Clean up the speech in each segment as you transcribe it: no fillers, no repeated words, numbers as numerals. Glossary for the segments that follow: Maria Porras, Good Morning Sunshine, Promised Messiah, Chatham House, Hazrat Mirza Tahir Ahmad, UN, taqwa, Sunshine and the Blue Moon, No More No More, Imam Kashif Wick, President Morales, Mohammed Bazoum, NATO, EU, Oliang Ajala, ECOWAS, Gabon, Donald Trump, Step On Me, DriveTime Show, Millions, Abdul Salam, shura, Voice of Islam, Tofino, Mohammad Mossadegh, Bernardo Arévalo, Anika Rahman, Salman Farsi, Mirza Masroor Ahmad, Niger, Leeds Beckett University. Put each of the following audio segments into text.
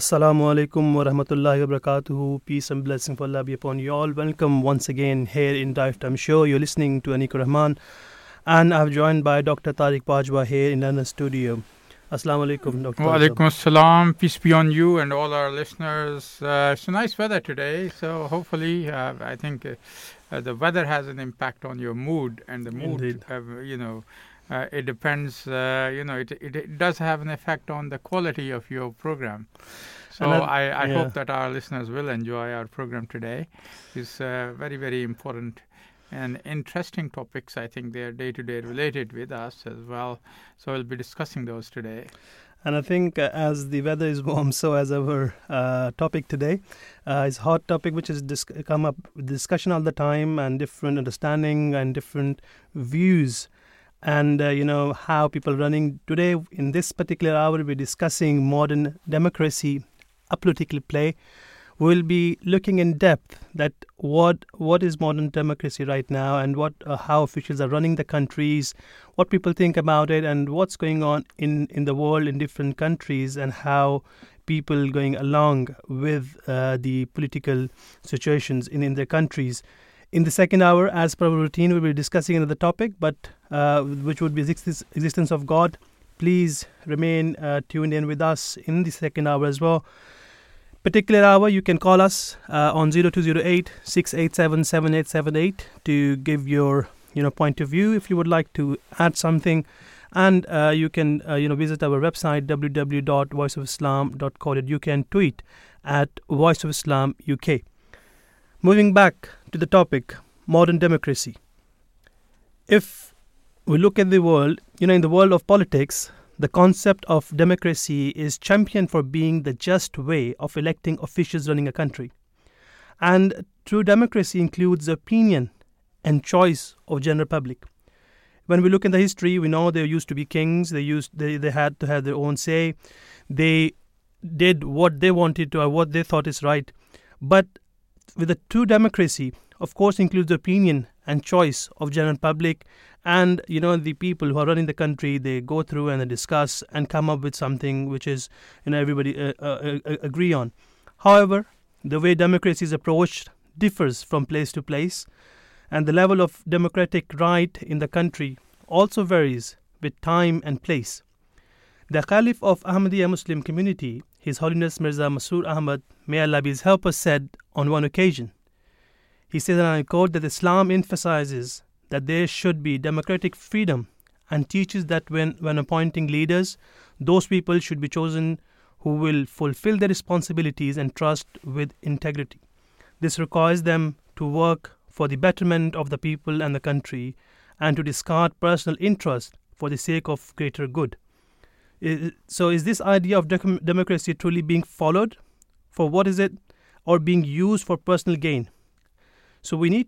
Assalamu alaikum wa rahmatullahi wa barakatuhu. Peace and blessing for Allah be upon you all. Welcome once again here in DriveTime Show. You're listening to Anika Rahman, and I'm joined by Dr. Tariq Pajwa here in London studio. Assalamu alaikum, Dr. Wa alaikum assalam. Peace be on you and all our listeners. It's a nice weather today, so hopefully, I think the weather has an impact on your mood, and the mood, it depends, it does have an effect on the quality of your program. So I hope that our listeners will enjoy our program today. It's very, very important and interesting topics. I think they're day-to-day related with us as well. So we'll be discussing those today. And I think as the weather is warm, so as our topic today is hot topic, which has come up discussion all the time, and different understanding and different views. And, how people running today in this particular hour, we'll be discussing modern democracy, a political play. We'll be looking in depth that what is modern democracy right now, and how officials are running the countries, what people think about it, and what's going on in the world in different countries, and how people going along with the political situations in their countries. In the second hour, as per our routine, we'll be discussing another topic, but which would be existence of God. Please remain tuned in with us in the second hour as well. Particular hour, you can call us on 0208-687-7878 to give your point of view if you would like to add something. And you can visit our website www.voiceofislam.co.uk and tweet at voiceofislamuk. Moving back to the topic, modern democracy. If we look at the world, in the world of politics, the concept of democracy is championed for being the just way of electing officials running a country. And true democracy includes the opinion and choice of general public. When we look in the history, we know there used to be kings. They had to have their own say. They did what they wanted to or what they thought is right. But with a true democracy, of course, includes the opinion and choice of general public, and the people who are running the country. They go through and they discuss and come up with something which is everybody agree on. However, the way democracy is approached differs from place to place, and the level of democratic right in the country also varies with time and place. The Caliph of Ahmadiyya Muslim Community, His Holiness Mirza Masroor Ahmad, may Allah be his helper, said on one occasion, he says, and I quote, that Islam emphasizes that there should be democratic freedom and teaches that when appointing leaders, those people should be chosen who will fulfill their responsibilities and trust with integrity. This requires them to work for the betterment of the people and the country, and to discard personal interest for the sake of greater good. So is this idea of democracy truly being followed? For what is it? Or being used for personal gain? So we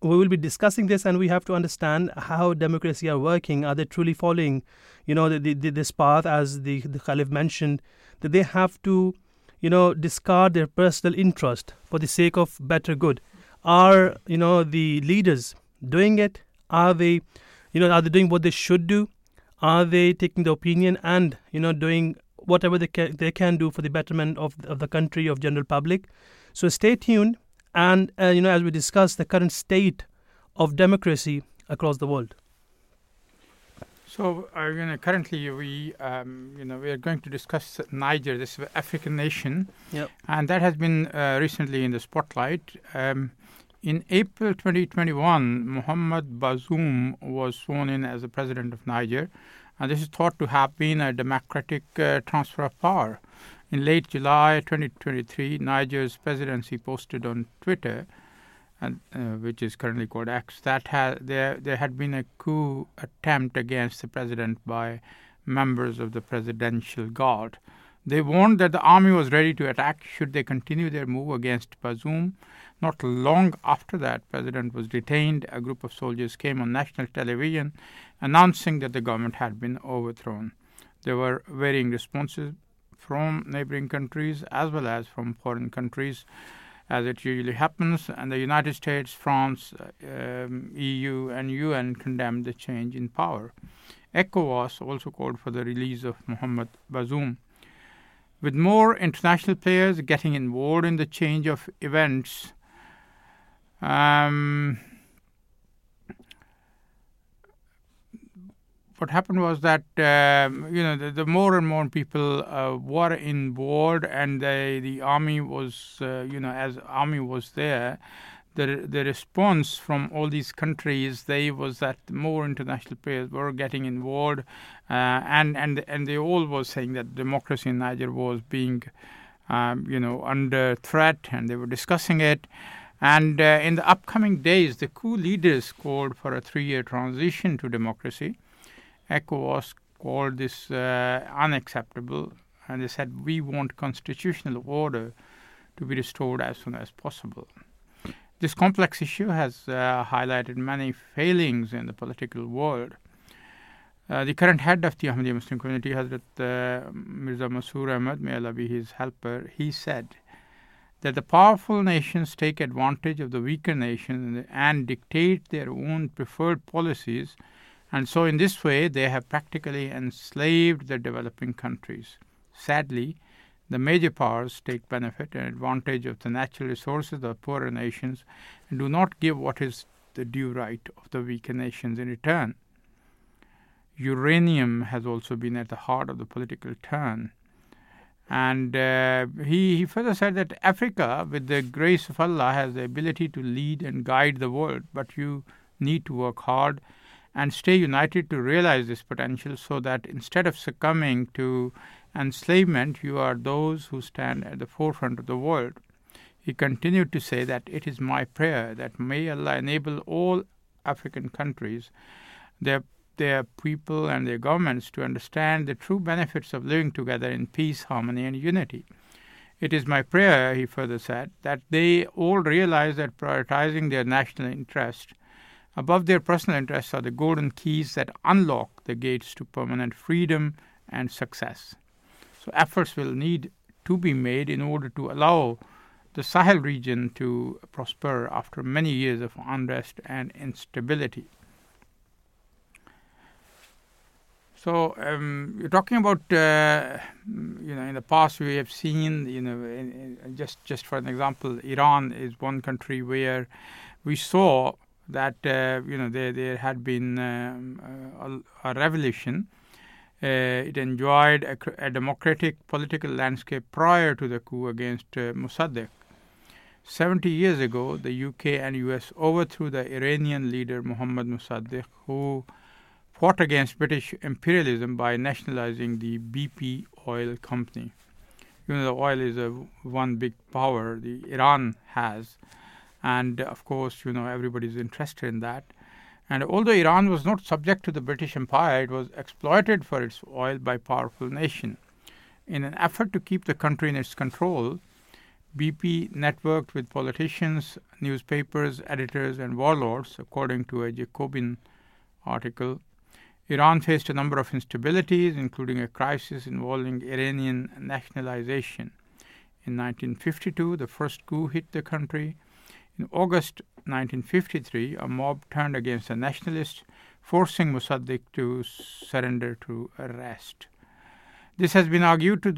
will be discussing this, and we have to understand how democracy are working. Are they truly following, this path, as the Caliph mentioned, that they have to, discard their personal interest for the sake of better good? Are, the leaders doing it? Are they doing what they should do? Are they taking the opinion and, doing whatever they can do for the betterment of the country, of general public? So stay tuned. And, as we discuss the current state of democracy across the world. So, currently we are going to discuss Niger, this African nation. Yep. And that has been recently in the spotlight. In April 2021, Mohammed Bazoum was sworn in as the president of Niger. And this is thought to have been a democratic transfer of power. In late July 2023, Niger's presidency posted on Twitter, and, which is currently called X, that there had been a coup attempt against the president by members of the Presidential Guard. They warned that the army was ready to attack should they continue their move against Bazoum. Not long after that, president was detained. A group of soldiers came on national television announcing that the government had been overthrown. There were varying responses from neighboring countries as well as from foreign countries, as it usually happens. And the United States, France, EU and UN condemned the change in power. ECOWAS also called for the release of Mohammed Bazoum. With more international players getting involved in the change of events, what happened was that, the more and more people were involved, and the army was, as army was there, the response from all these countries, was that more international players were getting involved, and they all were saying that democracy in Niger was being, under threat, and they were discussing it. And in the upcoming days, the coup leaders called for a 3-year transition to democracy. ECOWAS called this unacceptable, and they said, we want constitutional order to be restored as soon as possible. This complex issue has highlighted many failings in the political world. The current head of the Ahmadiyya Muslim Community, Hazrat Mirza Bashiruddin Ahmad, may Allah be his helper, he said that the powerful nations take advantage of the weaker nations and dictate their own preferred policies, and so in this way they have practically enslaved the developing countries. Sadly, the major powers take benefit and advantage of the natural resources of poorer nations and do not give what is the due right of the weaker nations in return. Uranium has also been at the heart of the political turn. And he further said that Africa, with the grace of Allah, has the ability to lead and guide the world, but you need to work hard and stay united to realize this potential, so that instead of succumbing to enslavement, you are those who stand at the forefront of the world. He continued to say that it is my prayer that may Allah enable all African countries, their people and their governments to understand the true benefits of living together in peace, harmony and unity. It is my prayer, he further said, that they all realize that prioritizing their national interest above their personal interests are the golden keys that unlock the gates to permanent freedom and success. So efforts will need to be made in order to allow the Sahel region to prosper after many years of unrest and instability. So you're talking about, in the past we have seen, just for an example, Iran is one country where we saw that, there had been a revolution. It enjoyed a democratic political landscape prior to the coup against Mossadegh. 70 years ago, the UK and US overthrew the Iranian leader Mohammad Mossadegh, who fought against British imperialism by nationalizing the BP oil company. The oil is one big power the Iran has. And of course, everybody's interested in that. And although Iran was not subject to the British Empire, it was exploited for its oil by powerful nation. In an effort to keep the country in its control, BP networked with politicians, newspapers, editors, and warlords, according to a Jacobin article. Iran faced a number of instabilities, including a crisis involving Iranian nationalization. In 1952, the first coup hit the country. In August 1953, a mob turned against the nationalists, forcing Mossadegh to surrender to arrest. This has been argued to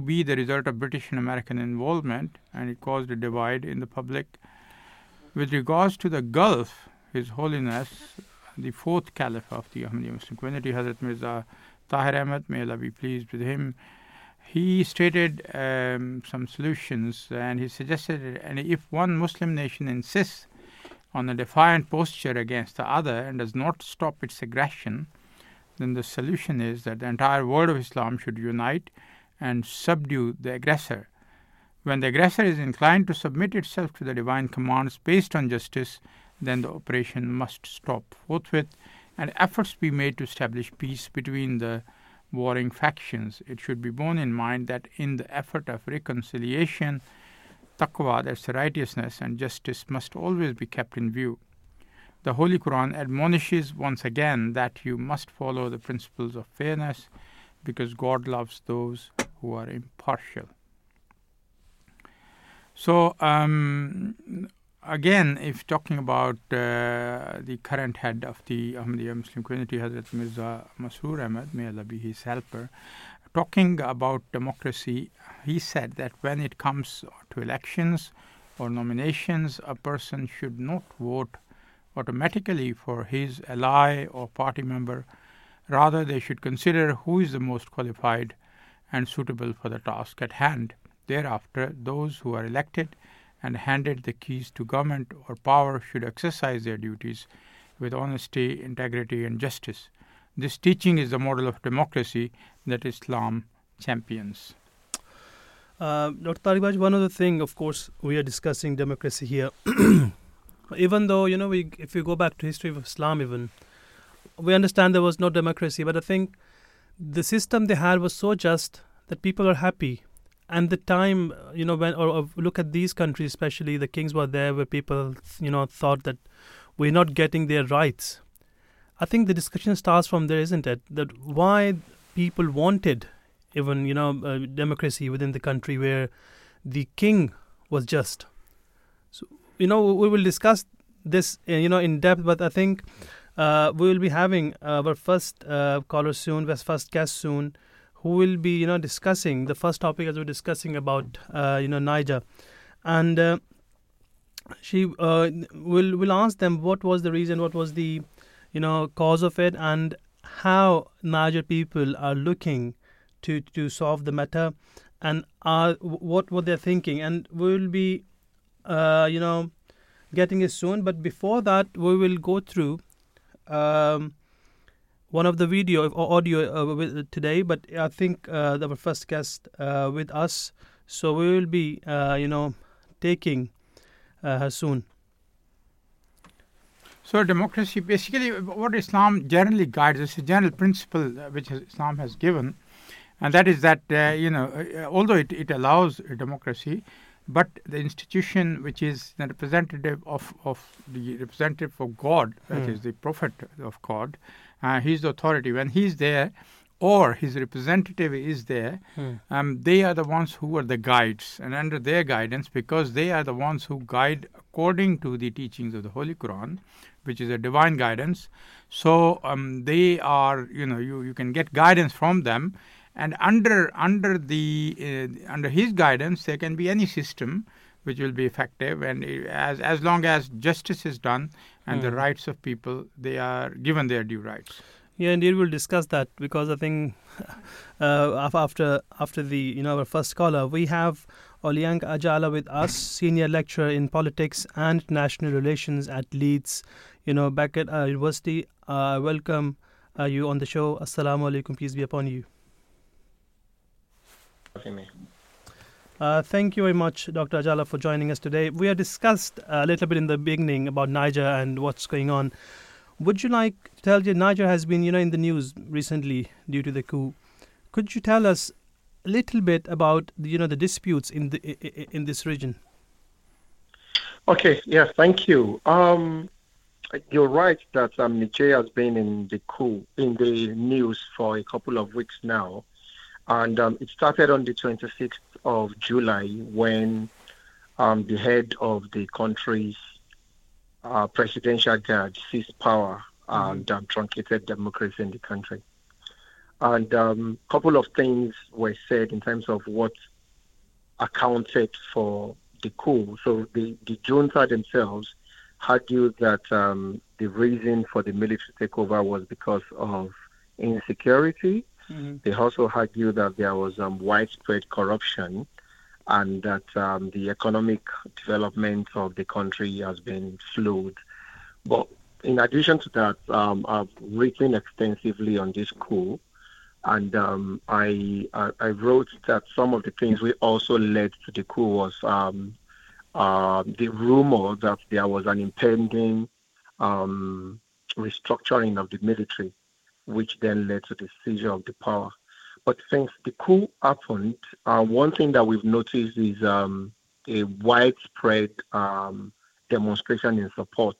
be the result of British and American involvement, and it caused a divide in the public. With regards to the Gulf, His Holiness, the fourth Caliph of the Ahmadiyya Muslim Community, Hazrat Mirza Tahir Ahmad, may Allah be pleased with him, he stated some solutions, and he suggested, and if one Muslim nation insists on a defiant posture against the other and does not stop its aggression, then the solution is that the entire world of Islam should unite and subdue the aggressor. When the aggressor is inclined to submit itself to the divine commands based on justice, then the operation must stop forthwith, and efforts be made to establish peace between the warring factions. It should be borne in mind that in the effort of reconciliation, taqwa, that's righteousness, and justice must always be kept in view. The Holy Quran admonishes once again that you must follow the principles of fairness, because God loves those who are impartial. So, again, if talking about the current head of the Ahmadiyya Muslim Community, Hazrat Mirza Masroor Ahmad, may Allah be his helper, talking about democracy, he said that when it comes to elections or nominations, a person should not vote automatically for his ally or party member. Rather, they should consider who is the most qualified and suitable for the task at hand. Thereafter, those who are elected and handed the keys to government or power should exercise their duties with honesty, integrity, and justice. This teaching is the model of democracy that Islam champions. Dr. Tariq Pajwa, one other thing, of course, we are discussing democracy here. Even though, you know, if we go back to history of Islam even, we understand there was no democracy. But I think the system they had was so just that people are happy. And the time, you know, when or look at these countries, especially the kings were there where people, you know, thought that we're not getting their rights. I think the discussion starts from there, isn't it? That why people wanted even, you know, democracy within the country where the king was just. So, you know, we will discuss this, you know, in depth, but I think we will be having our first caller soon, first guest soon, who will be, you know, discussing the first topic as we're discussing about, you know, Niger. And she will ask them what was the reason, what was the, you know, cause of it, and how Niger people are looking to solve the matter, and what were they thinking. And we will be, you know, getting it soon. But before that, we will go through one of the video or audio today. But I think our first guest with us, so we will be, you know, taking her soon. So democracy, basically what Islam generally guides, is a general principle which Islam has given, and that is that, you know, although it allows democracy, but the institution which is the representative of God, that is the prophet of God, he's the authority. When he's there or his representative is there, they are the ones who are the guides, and under their guidance, because they are the ones who guide according to the teachings of the Holy Quran, which is a divine guidance. So they are, you know, you can get guidance from them, and under his guidance there can be any system which will be effective, and as long as justice is done and the rights of people, they are given their due rights. Yeah, indeed, we'll discuss that, because I think after the, you know, our first caller, we have Oliang Ajala with us, senior lecturer in politics and national relations at Leeds, you know, back at university. Welcome you on the show. Assalamu alaikum. Peace be upon you. Thank you very much, Dr. Ajala, for joining us today. We have discussed a little bit in the beginning about Niger and what's going on. Would you like to tell you, Niger has been, you know, in the news recently due to the coup. Could you tell us a little bit about, you know, the disputes in this region? Okay, yeah, thank you. You're right that Niger has been in the coup, in the news for a couple of weeks now, and it started on the 26th of July when the head of the country's presidential guard seized power and truncated democracy in the country. And a couple of things were said in terms of what accounted for the coup. So the junta themselves argued that the reason for the military takeover was because of insecurity. They also argued that there was widespread corruption, and that the economic development of the country has been slowed. But in addition to that, I've written extensively on this coup, and I wrote that some of the things we also led to the coup was the rumor that there was an impending restructuring of the military, which then led to the seizure of the power. But since the coup happened, one thing that we've noticed is a widespread demonstration in support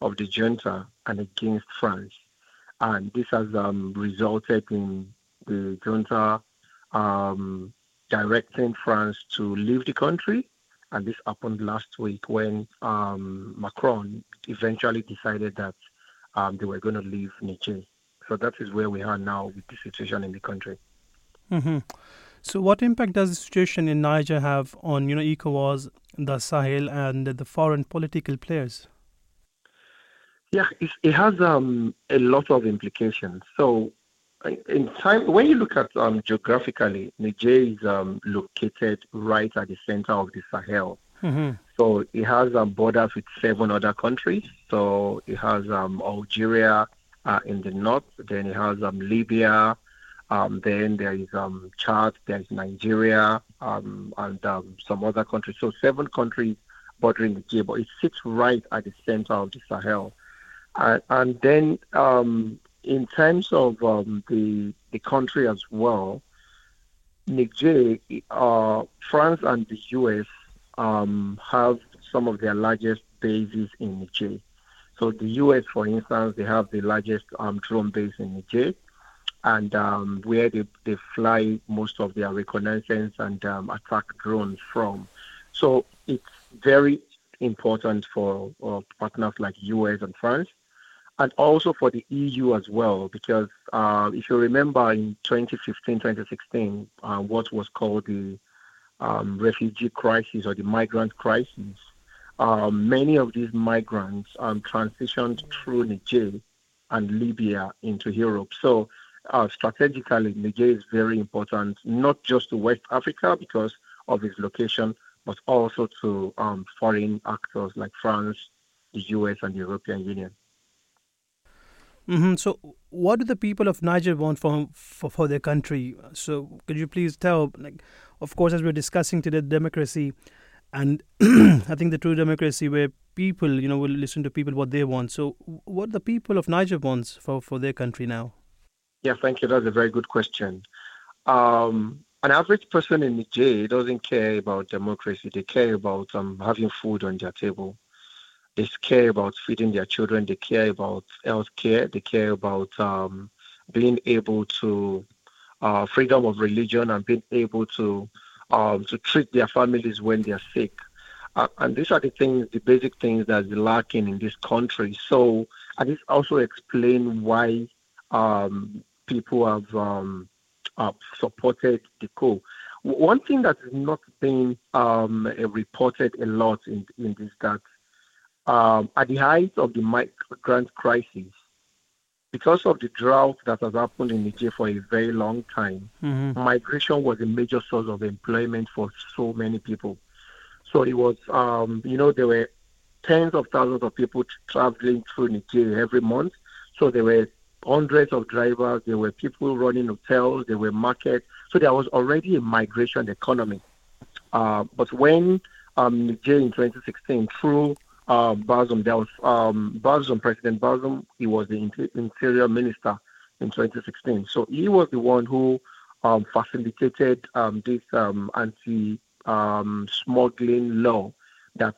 of the junta and against France. And this has resulted in the junta directing France to leave the country. And this happened last week when Macron eventually decided that they were going to leave Niger. So that is where we are now with the situation in the country. Mm-hmm. So what impact does the situation in Niger have on, ECOWAS, the Sahel, and the foreign political players? Yeah, it has a lot of implications. So in time, when you look at geographically, Niger is located right at the center of the Sahel. Mm-hmm. So it has borders with 7 other countries. So it has Algeria in the north, then it has Libya, then there is Chad, there is Nigeria, and some other countries. So 7 countries bordering Niger, but it sits right at the center of the Sahel. And then in terms of the country as well, Niger, France and the U.S. Have some of their largest bases in Niger. So the U.S., for instance, they have the largest drone base in Niger, and where they fly most of their reconnaissance and attack drones from. So it's very important for partners like U.S. and France, and also for the EU as well, because if you remember in 2015, 2016, what was called the refugee crisis or the migrant crisis. Many of these migrants transitioned through Niger and Libya into Europe. So strategically, Niger is very important, not just to West Africa because of its location, but also to foreign actors like France, the US, and the European Union. Mm-hmm. So what do the people of Niger want for their country? So could you please tell, of course, as we're discussing today, democracy, and I think the true democracy where people, will listen to people what they want. So what the people of Niger wants for their country now? Yeah, thank you. That's a very good question. An average person in Niger doesn't care about democracy. They care about having food on their table. They care about feeding their children. They care about health care. They care about being able to freedom of religion and being able to treat their families when they are sick. And these are the things, the basic things that are lacking in this country. So, and this also explains why people have supported the coup. One thing that is not being reported a lot in this that. At the height of the migrant crisis, because of the drought that has happened in Niger for a very long time, mm-hmm. migration was a major source of employment for so many people. So it was, there were tens of thousands of people traveling through Niger every month. So there were hundreds of drivers, there were people running hotels, there were markets. So there was already a migration economy. But when Niger in 2016 through Bazoum, there was Bazoum, President Bazoum, he was the interior minister in 2016. So he was the one who facilitated this anti-smuggling law that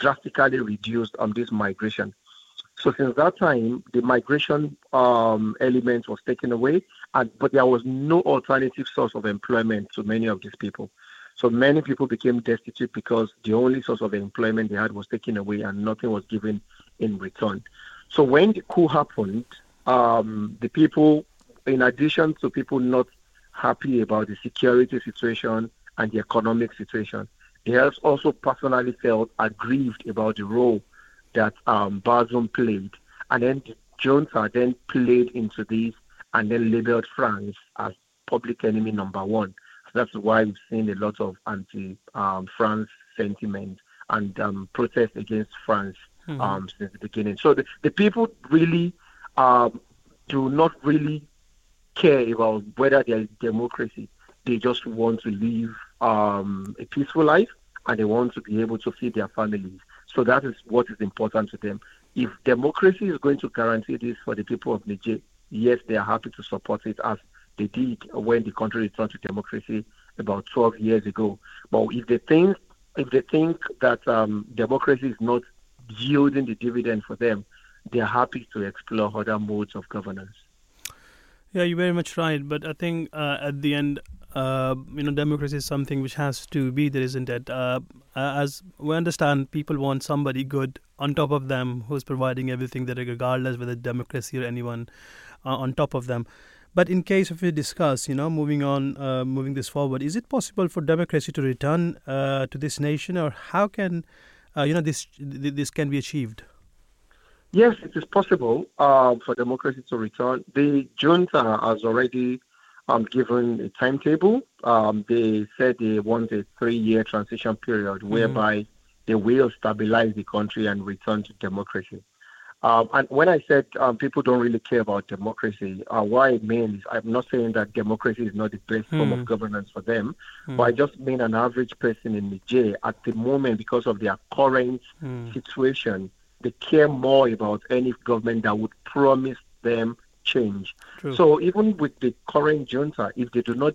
drastically reduced this migration. So since that time, the migration element was taken away, but there was no alternative source of employment to many of these people. So many people became destitute because the only source of employment they had was taken away and nothing was given in return. So when the coup happened, the people, in addition to people not happy about the security situation and the economic situation, they have also personally felt aggrieved about the role that Bazoum played. And then the junta then played into this and then labeled France as public enemy number one. That's why we've seen a lot of anti-France sentiment and protests against France since the beginning. So the people really do not really care about whether there is democracy. They just want to live a peaceful life and they want to be able to feed their families. So that is what is important to them. If democracy is going to guarantee this for the people of Niger, yes, they are happy to support it as they did when the country returned to democracy about 12 years ago. But if they think that democracy is not yielding the dividend for them, they are happy to explore other modes of governance. Yeah, you're very much right. But I think at the end, democracy is something which has to be there, isn't it? As we understand, people want somebody good on top of them who's providing everything, regardless whether democracy or anyone on top of them. But in case if we discuss, moving on, moving this forward, is it possible for democracy to return to this nation, or how can, this can be achieved? Yes, it is possible for democracy to return. The junta has already given a timetable. They said they want a 3-year transition period whereby they will stabilize the country and return to democracy. And when I said people don't really care about democracy, what I mean is I'm not saying that democracy is not the best form of governance for them, but I just mean an average person in Niger at the moment, because of their current situation, they care more about any government that would promise them change. True. So even with the current junta, if they do not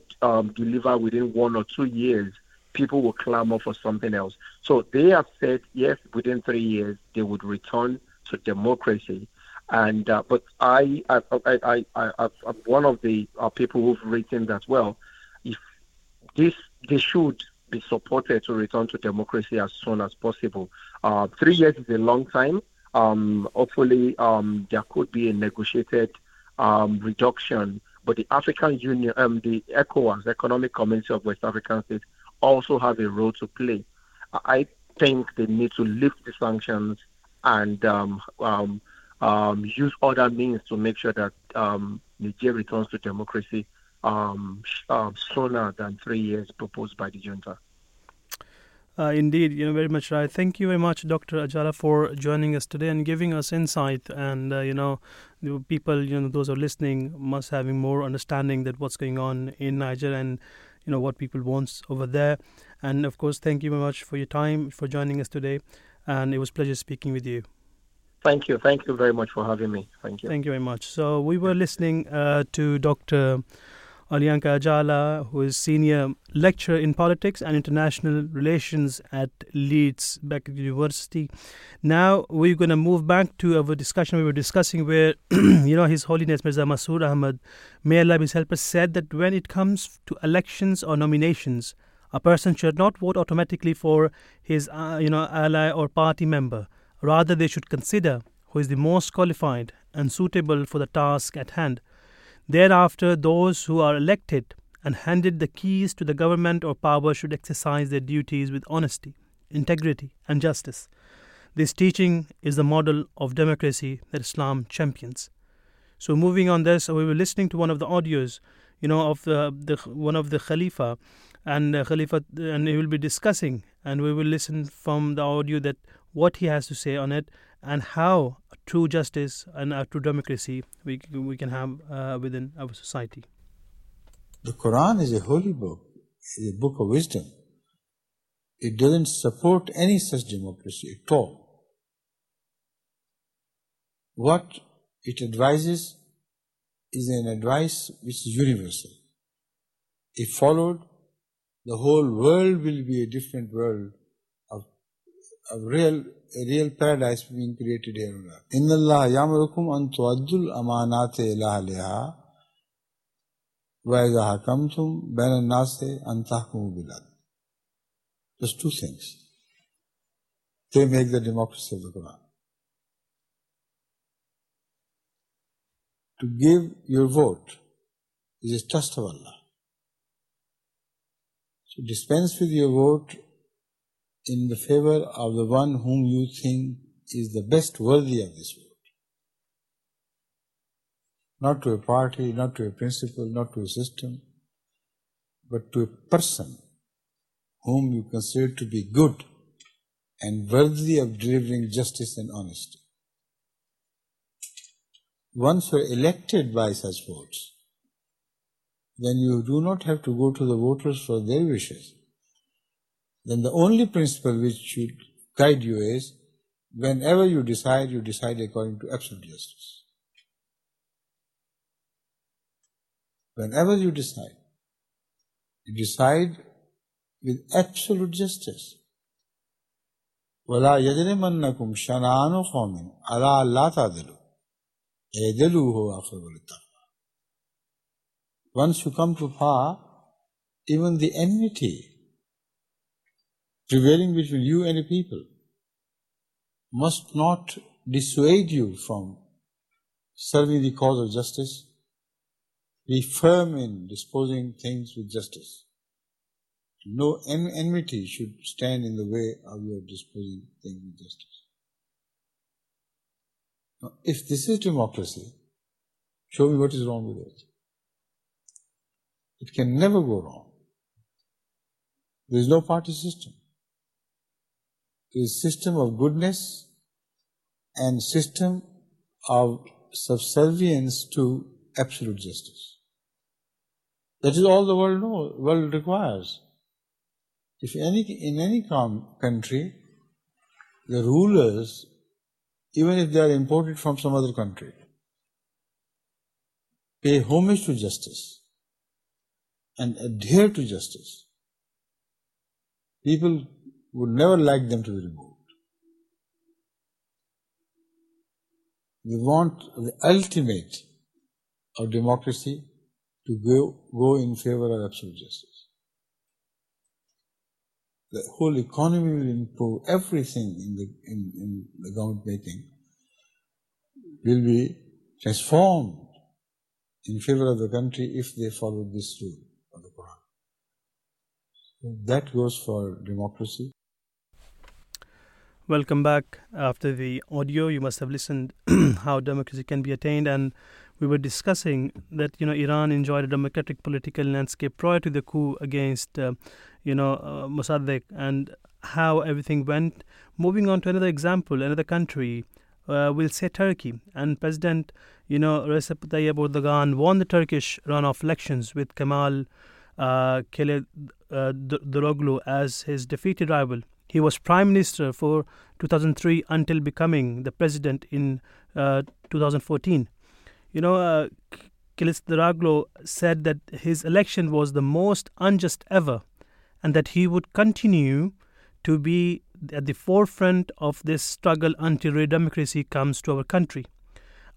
deliver within 1 or 2 years, people will clamor for something else. So they have said, yes, within 3 years, they would return to democracy. And but I'm one of the people who've written that, well, if this, they should be supported to return to democracy as soon as possible. 3 years is a long time. Hopefully, there could be a negotiated reduction. But the African Union, the ECOWAS, Economic Community of West African States, also have a role to play. I think they need to lift the sanctions and use other means to make sure that Niger returns to democracy sooner than 3 years proposed by the junta. Indeed, very much right. Thank you very much, Dr. Ajala, for joining us today and giving us insight. And, the people, those who are listening must have more understanding that what's going on in Niger and, what people want over there. And, of course, thank you very much for your time, for joining us today. And it was a pleasure speaking with you. Thank you. Thank you very much for having me. Thank you. Thank you very much. So we were listening to Dr. Oliang Ajala, who is Senior Lecturer in Politics and International Relations at Leeds Beckett University. Now we're going to move back to our discussion we were discussing where, His Holiness Mirza Masroor Ahmad, may Allah be his helper, said that when it comes to elections or nominations, a person should not vote automatically for his, ally or party member. Rather, they should consider who is the most qualified and suitable for the task at hand. Thereafter, those who are elected and handed the keys to the government or power should exercise their duties with honesty, integrity, and justice. This teaching is the model of democracy that Islam champions. So, moving on this, we were listening to one of the audios, of the one of the Khalifa, and he will be discussing, and we will listen from the audio that what he has to say on it and how true justice and true democracy we can have within our society. The Quran is a holy book, a book of wisdom. It doesn't support any such democracy at all. What it advises is an advice which is universal. If followed, the whole world will be a different world of a real paradise being created here on earth. Inna Allah ya'murukum an tu'addul amanati ila ahliha wa idha hakamtum bayna an-nasi an tahkumu bil adl. There's two things. They make the democracy of the Quran. To give your vote is a trust of Allah. So dispense with your vote in the favor of the one whom you think is the best worthy of this vote. Not to a party, not to a principle, not to a system, but to a person whom you consider to be good and worthy of delivering justice and honesty. Once you are elected by such votes, then you do not have to go to the voters for their wishes. Then the only principle which should guide you is, whenever you decide according to absolute justice. Whenever you decide with absolute justice. وَلَا يَجْرِمَنَّكُمْ شَنَانُ قَوْمٍ عَلَىٰ لَا تَعْدِلُوا اعْدِلُوا هُوَ أَقْرَبُ لِلتَّقْوَىٰ. Once you come to power, even the enmity prevailing between you and a people must not dissuade you from serving the cause of justice be firm in disposing things with justice. No enmity should stand in the way of your disposing things with justice. Now, if this is democracy, show me what is wrong with it. It can never go wrong. There is no party system. There is system of goodness and system of subservience to absolute justice. That is all the world knows, world requires. If in any country, the rulers, even if they are imported from some other country, pay homage to justice and adhere to justice, people would never like them to be removed. They want the ultimate of democracy to go in favor of absolute justice. The whole economy will improve. Everything in the government making will be transformed in favor of the country if they follow this rule of the Quran. So that goes for democracy. Welcome back. After the audio, you must have listened how democracy can be attained, and we were discussing that Iran enjoyed a democratic political landscape prior to the coup against Mossadegh, and how everything went. Moving on to another example, another country, we'll say Turkey, and President Recep Tayyip Erdogan won the Turkish runoff elections with Kemal Kılıçdaroğlu as his defeated rival. He was Prime Minister for 2003 until becoming the President in 2014. Kılıçdaroğlu said that his election was the most unjust ever, and that he would continue to be at the forefront of this struggle until real democracy comes to our country.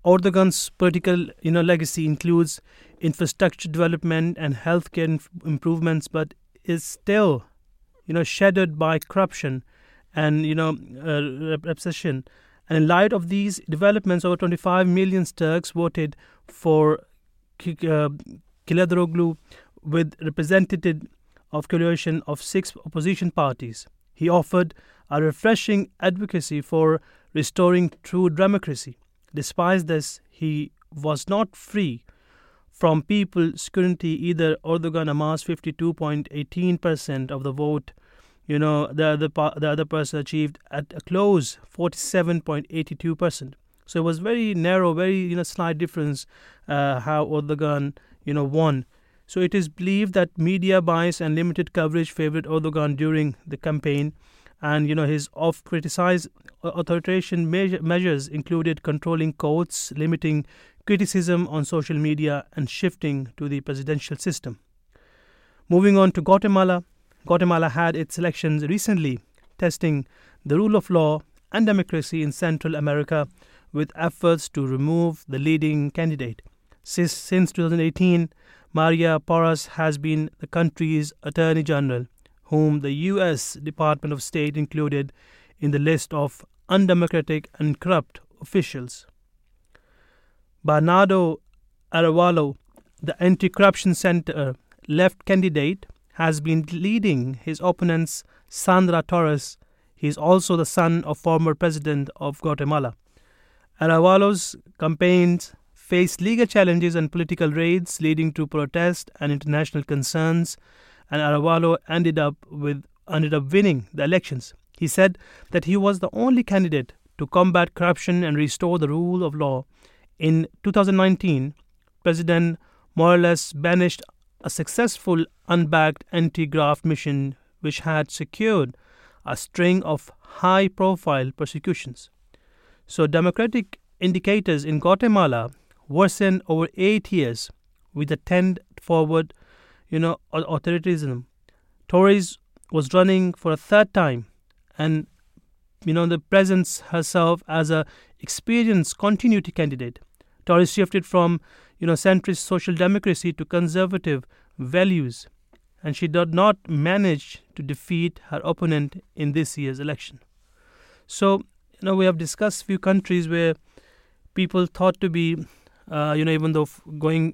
Erdogan's political legacy includes infrastructure development and healthcare improvements, but is still shadowed by corruption and repression. And in light of these developments, over 25 million Turks voted for Kılıçdaroğlu, with representative of coalition of 6 opposition parties. He offered a refreshing advocacy for restoring true democracy. Despite this, he was not free from people's scrutiny either. Erdogan amassed 52.18% of the vote. The other person achieved at a close 47.82%. So it was very narrow, very slight difference how Erdogan won. So it is believed that media bias and limited coverage favoured Erdogan during the campaign, and his oft-criticised authoritarian measures included controlling courts, limiting criticism on social media, and shifting to the presidential system. Moving on to Guatemala. Guatemala had its elections recently, testing the rule of law and democracy in Central America with efforts to remove the leading candidate. Since 2018, Maria Porras has been the country's Attorney General, whom the U.S. Department of State included in the list of undemocratic and corrupt officials. Bernardo Arévalo, the Anti-Corruption Center left candidate, has been leading his opponents, Sandra Torres. He is also the son of former president of Guatemala. Arevalo's campaigns faced legal challenges and political raids, leading to protests and international concerns, and Arévalo ended up winning the elections. He said that he was the only candidate to combat corruption and restore the rule of law. In 2019, President Morales banished a successful unbacked anti-graft mission which had secured a string of high-profile prosecutions. So democratic indicators in Guatemala worsened over 8 years with a trend forward, authoritarianism. Torres was running for a third time, and presents herself as a experienced continuity candidate. Torres shifted from centrist social democracy to conservative values, and she did not manage to defeat her opponent in this year's election. So, we have discussed few countries where people thought to be even though going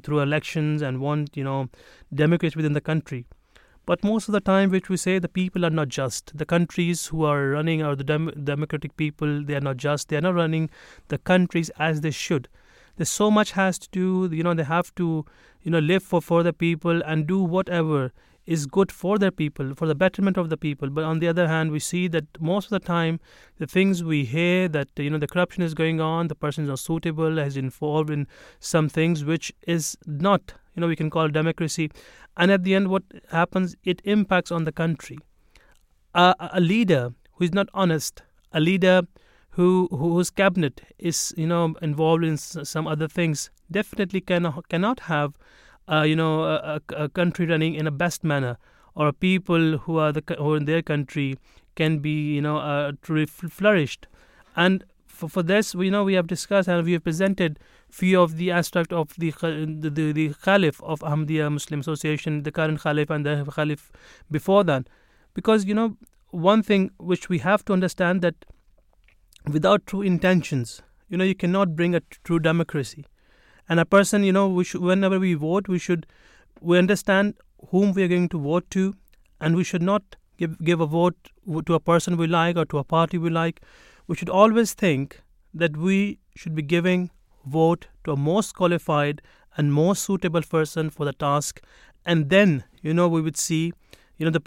through elections and want, democracy within the country. But most of the time, which we say, the people are not just. The countries who are running are the democratic people. They are not just. They are not running the countries as they should. There's so much has to do. They have to, live for the people and do whatever is good for their people, for the betterment of the people. But on the other hand, we see that most of the time, the things we hear that, the corruption is going on, the person is not suitable, has involved in some things which is not, we can call democracy. And at the end, what happens, it impacts on the country. A leader who is not honest, a leader whose cabinet is, involved in some other things, definitely cannot have a country running in a best manner, or people who are in their country can be truly flourished. And for this, we have discussed and we have presented few of the aspects of the Khalif of Ahmadiyya Muslim Association, the current Khalif and the Khalif before that, because one thing which we have to understand that without true intentions, you cannot bring a true democracy. And a person, whenever we vote, we understand whom we are going to vote to, and we should not give a vote to a person we like or to a party we like. We should always think that we should be giving vote to a most qualified and most suitable person for the task, and then we would see. If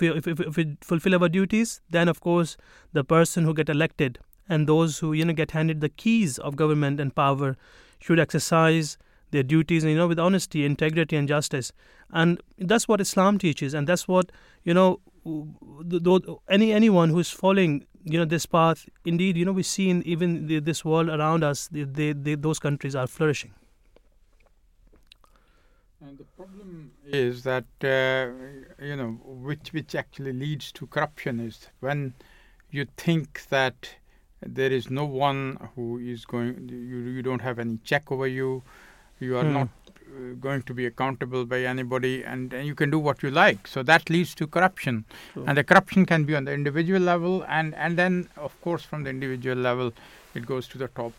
we fulfill our duties, then of course the person who get elected and those who get handed the keys of government and power should exercise their duties with honesty, integrity, and justice. And that's what Islam teaches, and that's what anyone who is following this path. Indeed, we see in even this world around us, those countries are flourishing. And the problem is that, which actually leads to corruption is when you think that there is no one who is going, you don't have any check over you are not going to be accountable by anybody, and you can do what you like. So that leads to corruption. Sure. And the corruption can be on the individual level, and then, of course, from the individual level, it goes to the top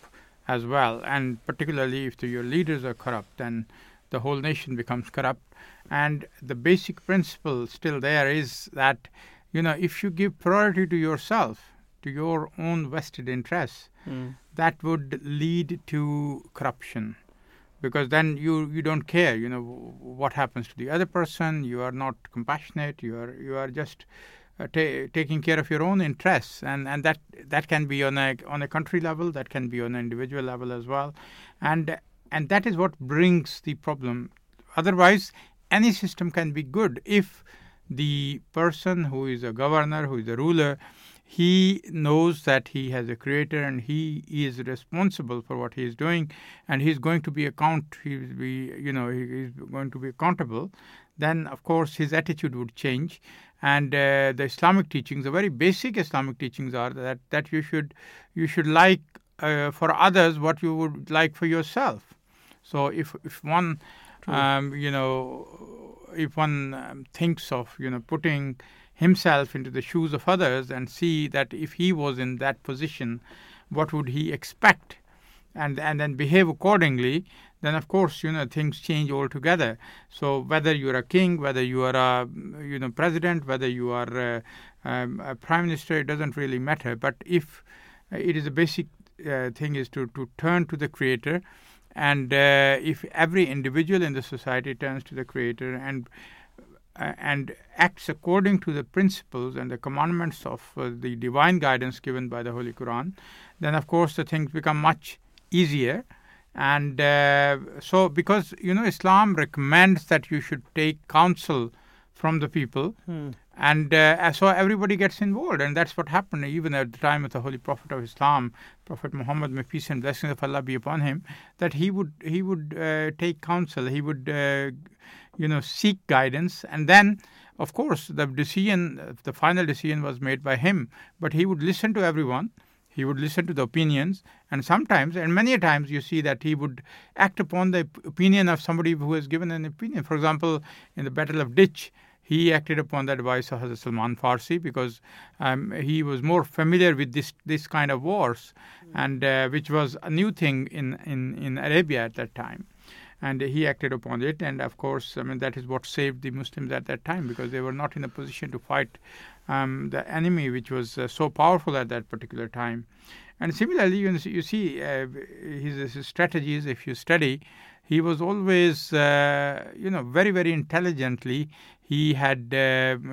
as well. And particularly if your leaders are corrupt, then the whole nation becomes corrupt. And the basic principle still there is that, if you give priority to yourself, to your own vested interests, that would lead to corruption. Because then you don't care, what happens to the other person. You are not compassionate. You are just taking care of your own interests, and that can be on a country level, that can be on an individual level as well. And that is what brings the problem. Otherwise, any system can be good if the person who is a governor, who is a ruler, he knows that he has a creator and he is responsible for what he is doing, and he's going to be accountable. Then, of course, his attitude would change. And the Islamic teachings, the very basic Islamic teachings, are that you should like for others what you would like for yourself. So if one, if one thinks of, putting himself into the shoes of others and see that if he was in that position, what would he expect, and then behave accordingly, then of course, things change altogether. So whether you're a king, whether you are a, president, whether you are a prime minister, it doesn't really matter. But if it is a basic thing is to turn to the creator. And if every individual in the society turns to the Creator and acts according to the principles and the commandments of the divine guidance given by the Holy Quran, then of course the things become much easier. And so because, Islam recommends that you should take counsel from the people. And so everybody gets involved, and that's what happened even at the time of the Holy Prophet of Islam, Prophet Muhammad, may peace and blessings of Allah be upon him, that he would take counsel, he would seek guidance, and then of course the final decision was made by him. But he would listen to everyone. He would listen to the opinions, and sometimes, and many times, you see that he would act upon the opinion of somebody who has given an opinion. For example, in the Battle of Ditch, he acted upon the advice of Hazrat Salman Farsi, because he was more familiar with this kind of wars, and which was a new thing in Arabia at that time. And he acted upon it, and of course, I mean, that is what saved the Muslims at that time, because they were not in a position to fight the enemy, which was so powerful at that particular time. And similarly, you see his strategies, if you study, he was always, very, very intelligently, he had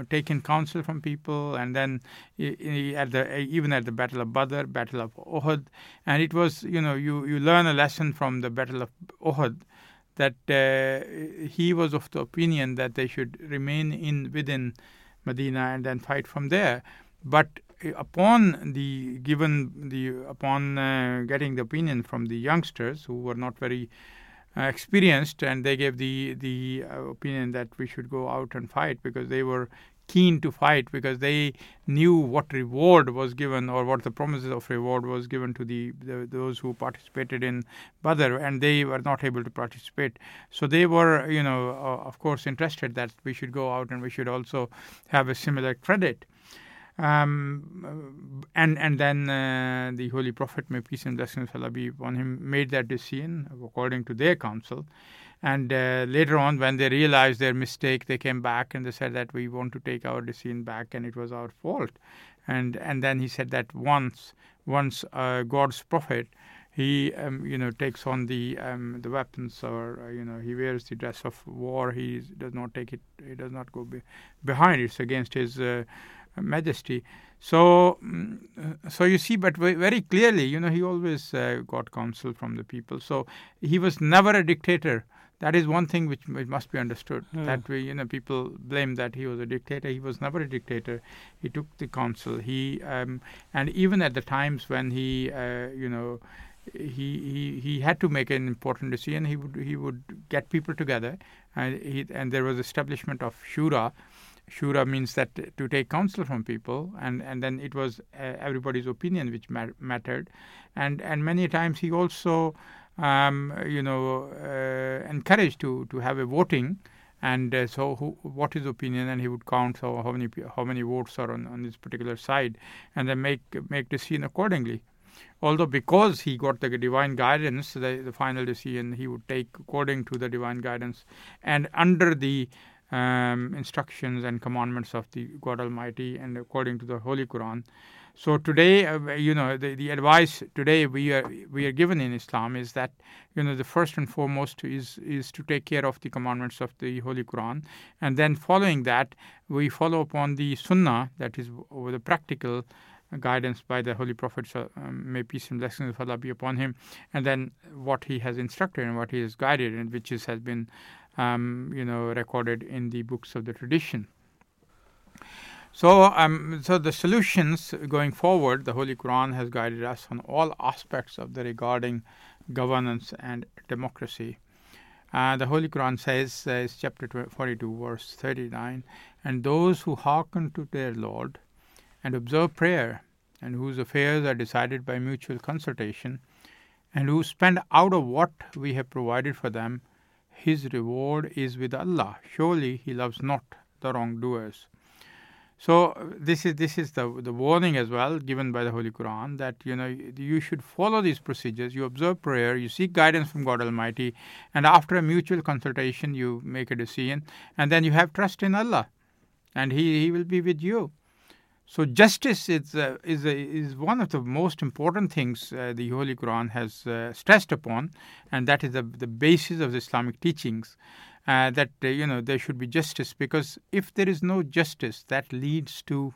taken counsel from people, and then even at the Battle of Badr, Battle of Uhud, and it was, you learn a lesson from the Battle of Uhud, that he was of the opinion that they should remain within Medina and then fight from there. But upon getting the opinion from the youngsters who were not very experienced, and they gave the opinion that we should go out and fight, because they were keen to fight, because they knew what reward was given, or what the promises of reward was given to those who participated in Badr, and they were not able to participate. So they were, of course, interested that we should go out and we should also have a similar credit. And then the Holy Prophet, may peace and blessings of Allah be upon him, made that decision according to their counsel. And later on, when they realized their mistake, they came back and they said that we want to take our decision back, and it was our fault. And then he said that once God's prophet, he takes on the weapons, or he wears the dress of war. He does not take it. He does not go behind. It's against his majesty. So you see, but very clearly, he always got counsel from the people. So he was never a dictator. That is one thing which must be understood. Yeah. That way, people blame that he was a dictator. He was never a dictator. He took the counsel. He and even at the times when he he had to make an important decision, he would get people together, and there was establishment of shura. Shura means that to take counsel from people, and then it was everybody's opinion which mattered. And many times he also, encouraged to have a voting, and so what is opinion, and he would count how many votes are on this particular side, and then make decision accordingly. Although because he got the divine guidance, the final decision he would take according to the divine guidance, and under the instructions and commandments of the God Almighty, and according to the Holy Quran. So today, the advice today we are given in Islam is that the first and foremost is to take care of the commandments of the Holy Quran, and then following that we follow upon the Sunnah, that is the practical guidance by the Holy Prophet, may peace and blessings of Allah be upon him, and then what he has instructed and what he has guided, and which has been recorded in the books of the tradition. So the solutions going forward, the Holy Quran has guided us on all aspects of the regarding governance and democracy. The Holy Quran says, chapter 42, verse 39, "And those who hearken to their Lord and observe prayer, and whose affairs are decided by mutual consultation, and who spend out of what we have provided for them, his reward is with Allah. Surely He loves not the wrongdoers." So this is the warning as well given by the Holy Quran, that you should follow these procedures. You observe prayer, you seek guidance from God Almighty, and after a mutual consultation you make a decision, and then you have trust in Allah, and He will be with you. So justice is one of the most important things the Holy Quran has stressed upon, and that is the basis of the Islamic teachings, that there should be justice, because if there is no justice, that leads to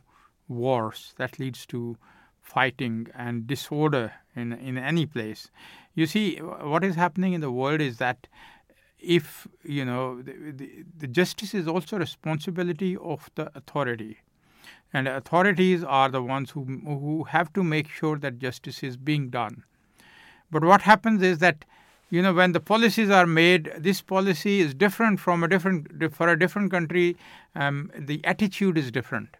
wars, that leads to fighting and disorder in any place. You see, what is happening in the world is that if the justice is also responsibility of the authority. And authorities are the ones who have to make sure that justice is being done. But what happens is that, when the policies are made, this policy is different for a different country. The attitude is different.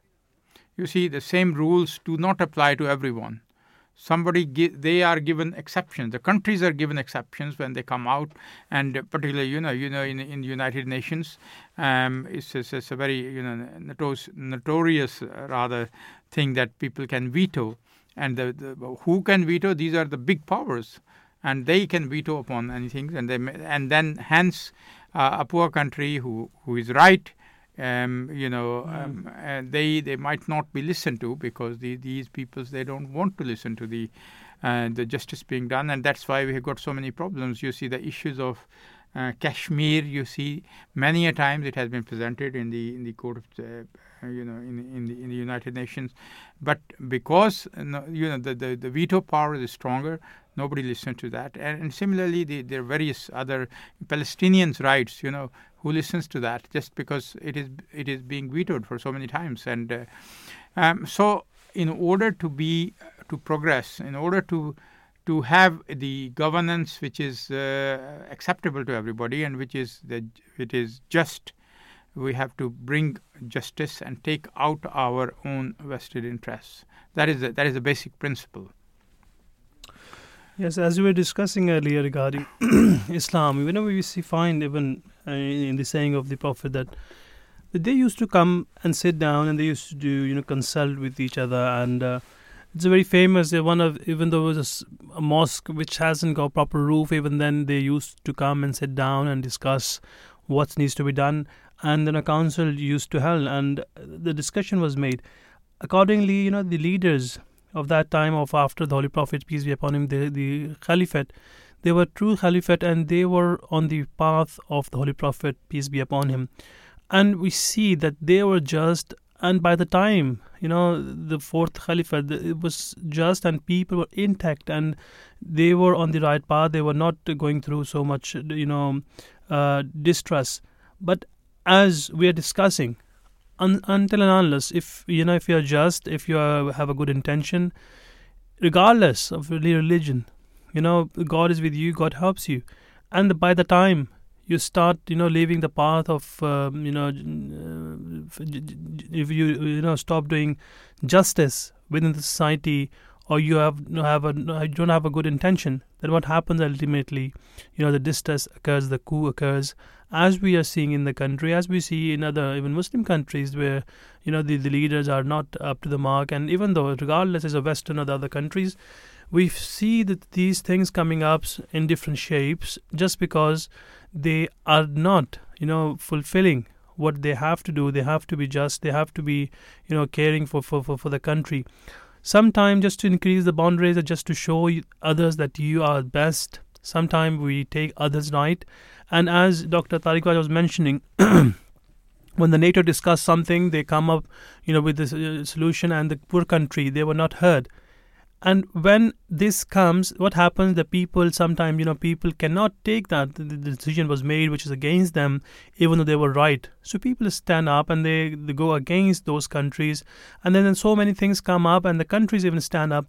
You see, the same rules do not apply to everyone. they are given exceptions. The countries are given exceptions when they come out, and particularly, in the United Nations, it's a very, notorious thing that people can veto. And who can veto? These are the big powers, and they can veto upon anything. And then, hence, a poor country who is right. They might not be listened to because these peoples, they don't want to listen to the justice being done, and that's why we have got so many problems. You see the issues of Kashmir. You see many a times it has been presented in the court of in the United Nations, but because the veto power is stronger, nobody listens to that. And similarly, there are various other Palestinians' rights. Who listens to that? Just because it is being vetoed for so many times. And so, in order to progress, in order to have the governance which is acceptable to everybody and which is just, we have to bring justice and take out our own vested interests. That is the basic principle. Yes, as we were discussing earlier regarding Islam, we find even in the saying of the Prophet that they used to come and sit down and they used to do, consult with each other. And it's a very famous one of, even though it was a mosque which hasn't got proper roof, even then they used to come and sit down and discuss what needs to be done. And then a council used to held and the discussion was made. Accordingly, the leaders of that time of after the Holy Prophet, peace be upon him, the Caliphate, they were true Caliphate and they were on the path of the Holy Prophet, peace be upon him. And we see that they were just, and by the time, the fourth Caliphate, it was just and people were intact and they were on the right path. They were not going through so much, distrust. But as we are discussing, until and unless, if you are just, if you have a good intention, regardless of religion, God is with you, God helps you, and by the time you start, leaving the path of, if you stop doing justice within the society, or you don't have a good intention, then what happens ultimately? The distress occurs, the coup occurs, as we are seeing in the country, as we see in other even Muslim countries where, the leaders are not up to the mark. And even though regardless as a Western or the other countries, we see that these things coming up in different shapes just because they are not, fulfilling what they have to do. They have to be just, they have to be, caring for the country. Sometimes just to increase the boundaries or just to show others that you are best. Sometimes we take others' right. And as Dr. Tariq Pajwa was mentioning, when the NATO discussed something, they come up, with this solution and the poor country, they were not heard. And when this comes, what happens? The people sometimes, people cannot take that. The decision was made, which is against them, even though they were right. So people stand up and they go against those countries. And then so many things come up and the countries even stand up.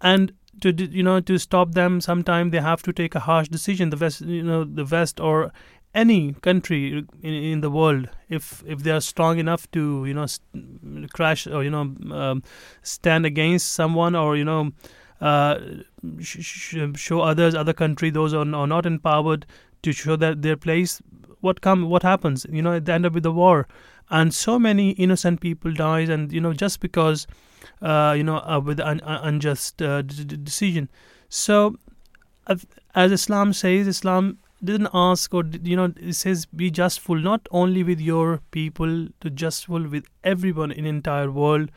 And to stop them, sometimes they have to take a harsh decision. The West, the West or any country in the world, if they are strong enough to crash or stand against someone or show other country those are not empowered to show that their place, what happens? They end up with a war, and so many innocent people dies, and just because with an unjust decision. So, as Islam says, Islam didn't ask or it says be justful not only with your people, to justful with everyone in the entire world.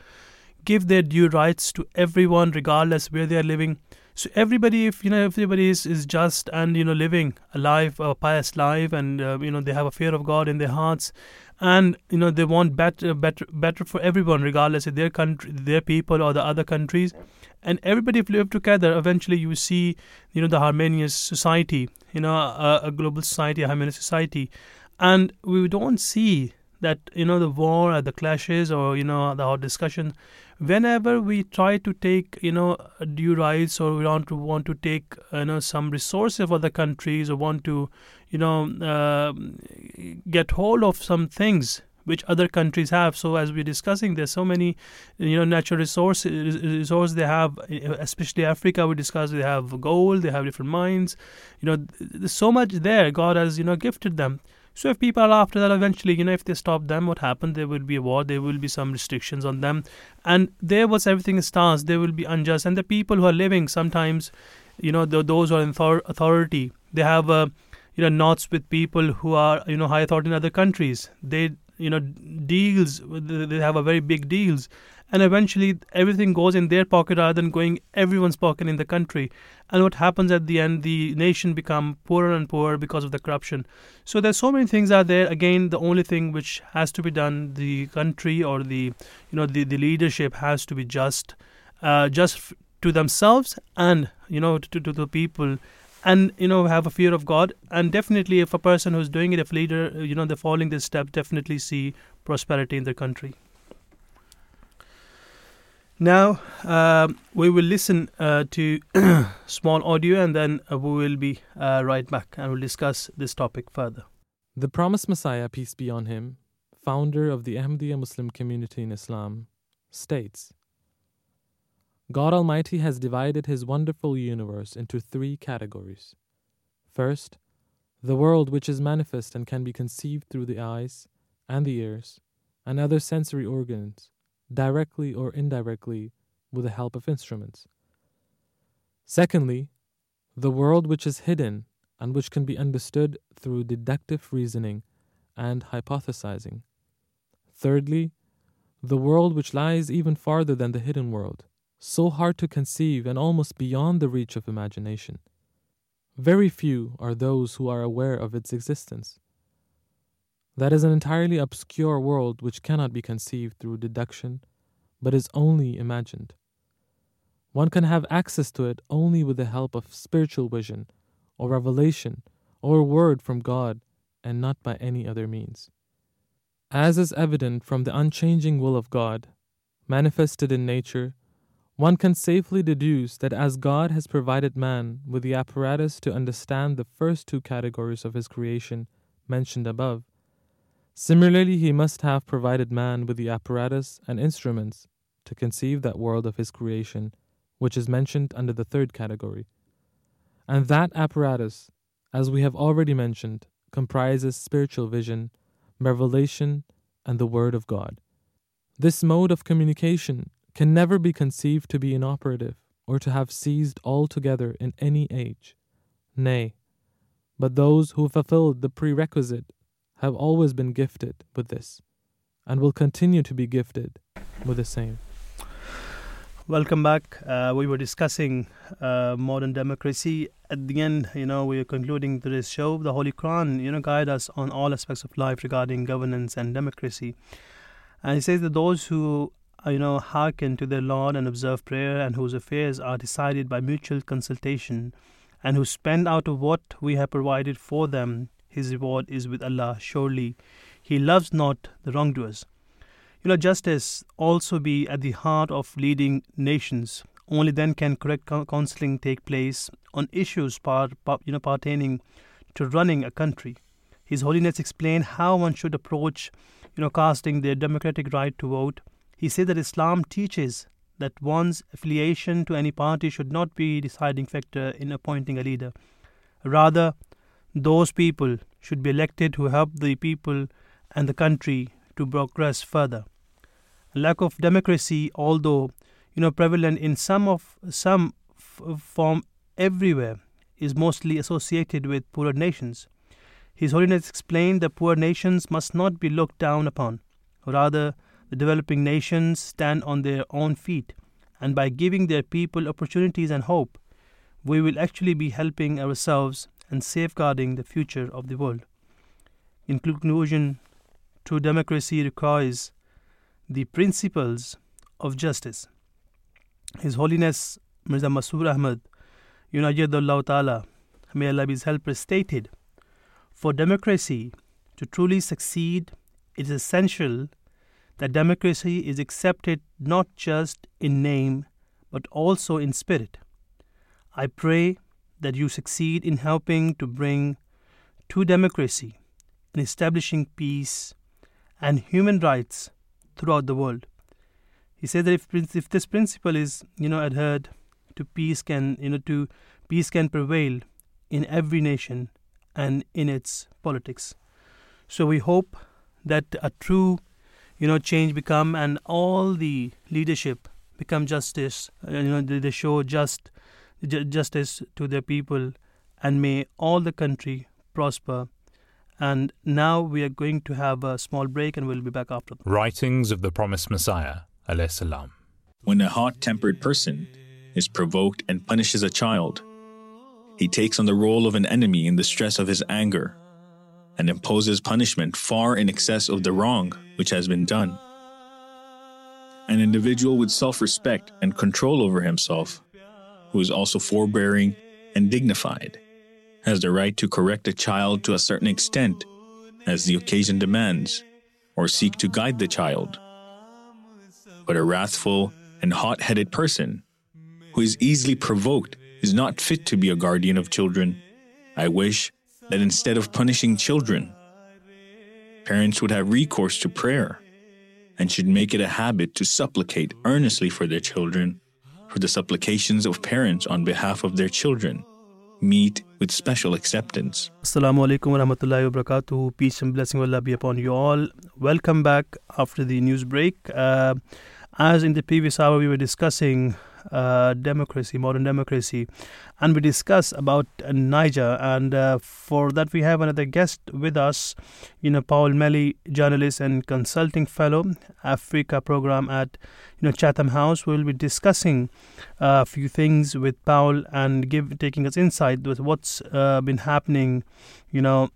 Give their due rights to everyone regardless where they are living. So everybody, if everybody is just and living a life, a pious life, and they have a fear of God in their hearts, and they want better for everyone regardless of their country, their people, or the other countries. And everybody, if live together, eventually you see the harmonious society, a global society, a harmonious society. And we don't see that the war or the clashes or the hot discussion. Whenever we try to take due rights, or we want to take some resources for the countries, or want to get hold of some things which other countries have. So as we're discussing, there's so many, natural resources they have, especially Africa. We discussed they have gold, they have different mines. There's so much there. God has, gifted them. So if people are after that, eventually, if they stop them, what happened? There will be a war. There will be some restrictions on them. And there was everything starts. There will be unjust. And the people who are living sometimes, those who are in authority, they have knots with people who are, high authority in other countries. They, they have a very big deals. And eventually everything goes in their pocket rather than going everyone's pocket in the country. And what happens at the end, the nation become poorer and poorer because of the corruption. So there's so many things out there. Again, the only thing which has to be done, the country or the leadership has to be just to themselves and, to the people. And, have a fear of God. And definitely if a person who's doing it, if leader, they're following this step, definitely see prosperity in the country. Now, we will listen to small audio and then we will be right back and we'll discuss this topic further. The Promised Messiah, peace be on him, founder of the Ahmadiyya Muslim Community in Islam, states, God Almighty has divided his wonderful universe into three categories. First, the world which is manifest and can be conceived through the eyes and the ears and other sensory organs, directly or indirectly with the help of instruments. Secondly, the world which is hidden and which can be understood through deductive reasoning and hypothesizing. Thirdly, the world which lies even farther than the hidden world, so hard to conceive and almost beyond the reach of imagination. Very few are those who are aware of its existence. That is an entirely obscure world which cannot be conceived through deduction, but is only imagined. One can have access to it only with the help of spiritual vision, or revelation, or a word from God, and not by any other means. As is evident from the unchanging will of God, manifested in nature, one can safely deduce that as God has provided man with the apparatus to understand the first two categories of his creation mentioned above, similarly he must have provided man with the apparatus and instruments to conceive that world of his creation, which is mentioned under the third category. And that apparatus, as we have already mentioned, comprises spiritual vision, revelation, and the Word of God. This mode of communication can never be conceived to be inoperative or to have ceased altogether in any age. Nay, but those who fulfilled the prerequisite have always been gifted with this and will continue to be gifted with the same. Welcome back. We were discussing modern democracy. At the end, we are concluding today's show. The Holy Quran, guide us on all aspects of life regarding governance and democracy. And it says that those who hearken to their Lord and observe prayer, and whose affairs are decided by mutual consultation, and who spend out of what we have provided for them, his reward is with Allah. Surely he loves not the wrongdoers. Justice also be at the heart of leading nations. Only then can correct counseling take place on issues pertaining to running a country. His Holiness explained how one should approach, casting their democratic right to vote. He said that Islam teaches that one's affiliation to any party should not be a deciding factor in appointing a leader. Rather, those people should be elected who help the people and the country to progress further. Lack of democracy, although prevalent in some form everywhere, is mostly associated with poorer nations. His Holiness explained that poor nations must not be looked down upon. Rather, the developing nations stand on their own feet, and by giving their people opportunities and hope, we will actually be helping ourselves and safeguarding the future of the world. In conclusion, true democracy requires the principles of justice. His Holiness Mirza Masroor Ahmad, Ajadullah Ta'ala, may Allah be his helper, stated, for democracy to truly succeed, it is essential that democracy is accepted not just in name, but also in spirit. I pray that you succeed in helping to bring to democracy, in establishing peace and human rights throughout the world. He said that if this principle is, adhered to, peace can prevail in every nation and in its politics. So we hope that a true, change become, and all the leadership become justice. They show justice to their people, and may all the country prosper. And now we are going to have a small break, and we'll be back after that. Writings of the Promised Messiah, alayhi salam. When a hot-tempered person is provoked and punishes a child, he takes on the role of an enemy in the stress of his anger and imposes punishment far in excess of the wrong which has been done. An individual with self-respect and control over himself, who is also forbearing and dignified, has the right to correct a child to a certain extent as the occasion demands, or seek to guide the child. But a wrathful and hot-headed person who is easily provoked is not fit to be a guardian of children. I wish that instead of punishing children, parents would have recourse to prayer and should make it a habit to supplicate earnestly for their children, for the supplications of parents on behalf of their children meet with special acceptance. Assalamu alaikum wa rahmatullahi wa barakatuh. Peace and blessing of Allah be upon you all. Welcome back after the news break. As in the previous hour, we were discussing modern democracy, and we discuss about Niger, and for that we have another guest with us, Paul Melly, journalist and consulting fellow, Africa program at Chatham House. We'll be discussing a few things with Paul and taking us insight with what's been happening in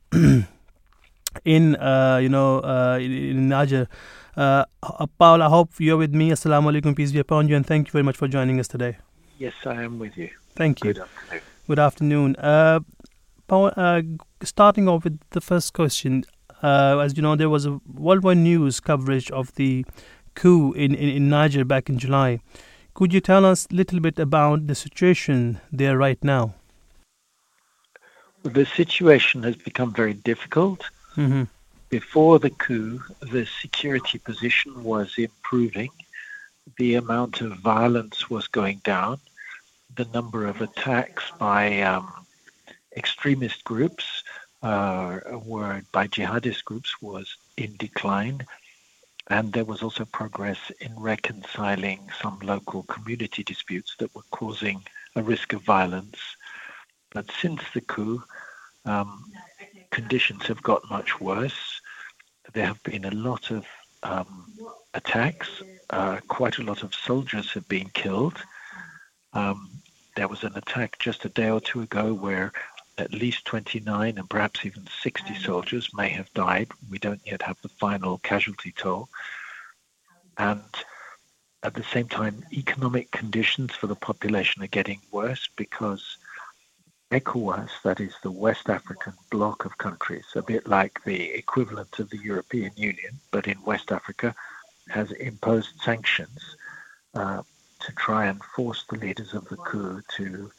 Niger. Paul, I hope you're with me. Assalamu alaikum, peace be upon you, and thank you very much for joining us today. Yes, I am with you. Thank you. Good afternoon. Paul, starting off with the first question, as you know, there was a worldwide news coverage of the coup in Niger back in July. Could you tell us a little bit about the situation there right now? The situation has become very difficult. Mm-hmm. Before the coup, the security position was improving. The amount of violence was going down. The number of attacks by extremist groups, by jihadist groups, was in decline. And there was also progress in reconciling some local community disputes that were causing a risk of violence. But since the coup, conditions have got much worse. There have been a lot of attacks. Quite a lot of soldiers have been killed. There was an attack just a day or two ago where at least 29 and perhaps even 60 soldiers may have died. We don't yet have the final casualty toll. And at the same time, economic conditions for the population are getting worse because ECOWAS, that is the West African bloc of countries, a bit like the equivalent of the European Union, but in West Africa, has imposed sanctions to try and force the leaders of the coup to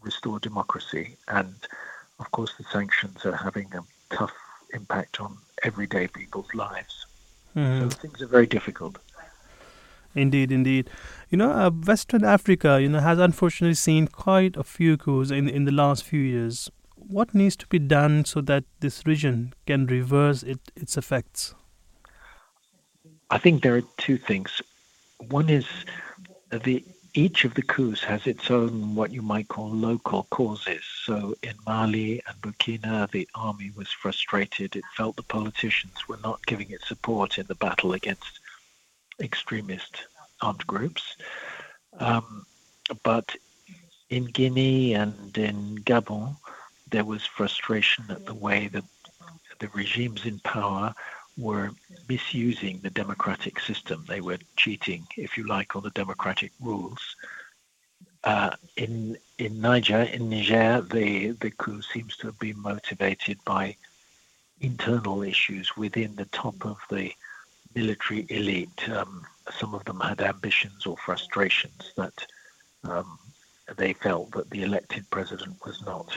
restore democracy. And, of course, the sanctions are having a tough impact on everyday people's lives. Mm-hmm. So things are very difficult. Indeed. Western Africa, has unfortunately seen quite a few coups in the last few years. What needs to be done so that this region can reverse its effects? I think there are two things. One is each of the coups has its own what you might call local causes. So in Mali and Burkina, the army was frustrated. It felt the politicians were not giving it support in the battle against extremist armed groups, but in Guinea and in Gabon there was frustration at the way that the regimes in power were misusing the democratic system. They were cheating, if you like, on the democratic rules. In Niger, the coup seems to have been motivated by internal issues within the top of the military elite. Some of them had ambitions or frustrations that they felt that the elected president was not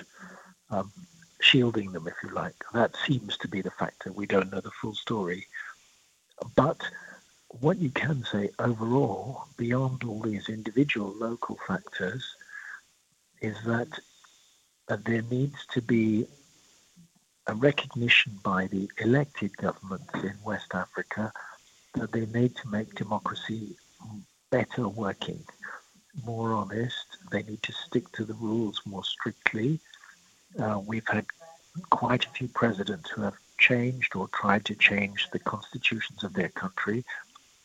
shielding them, if you like. That seems to be the factor. We don't know the full story. But what you can say overall, beyond all these individual local factors, is that there needs to be a recognition by the elected governments in West Africa that they need to make democracy better working, more honest. They need to stick to the rules more strictly. We've had quite a few presidents who have changed or tried to change the constitutions of their country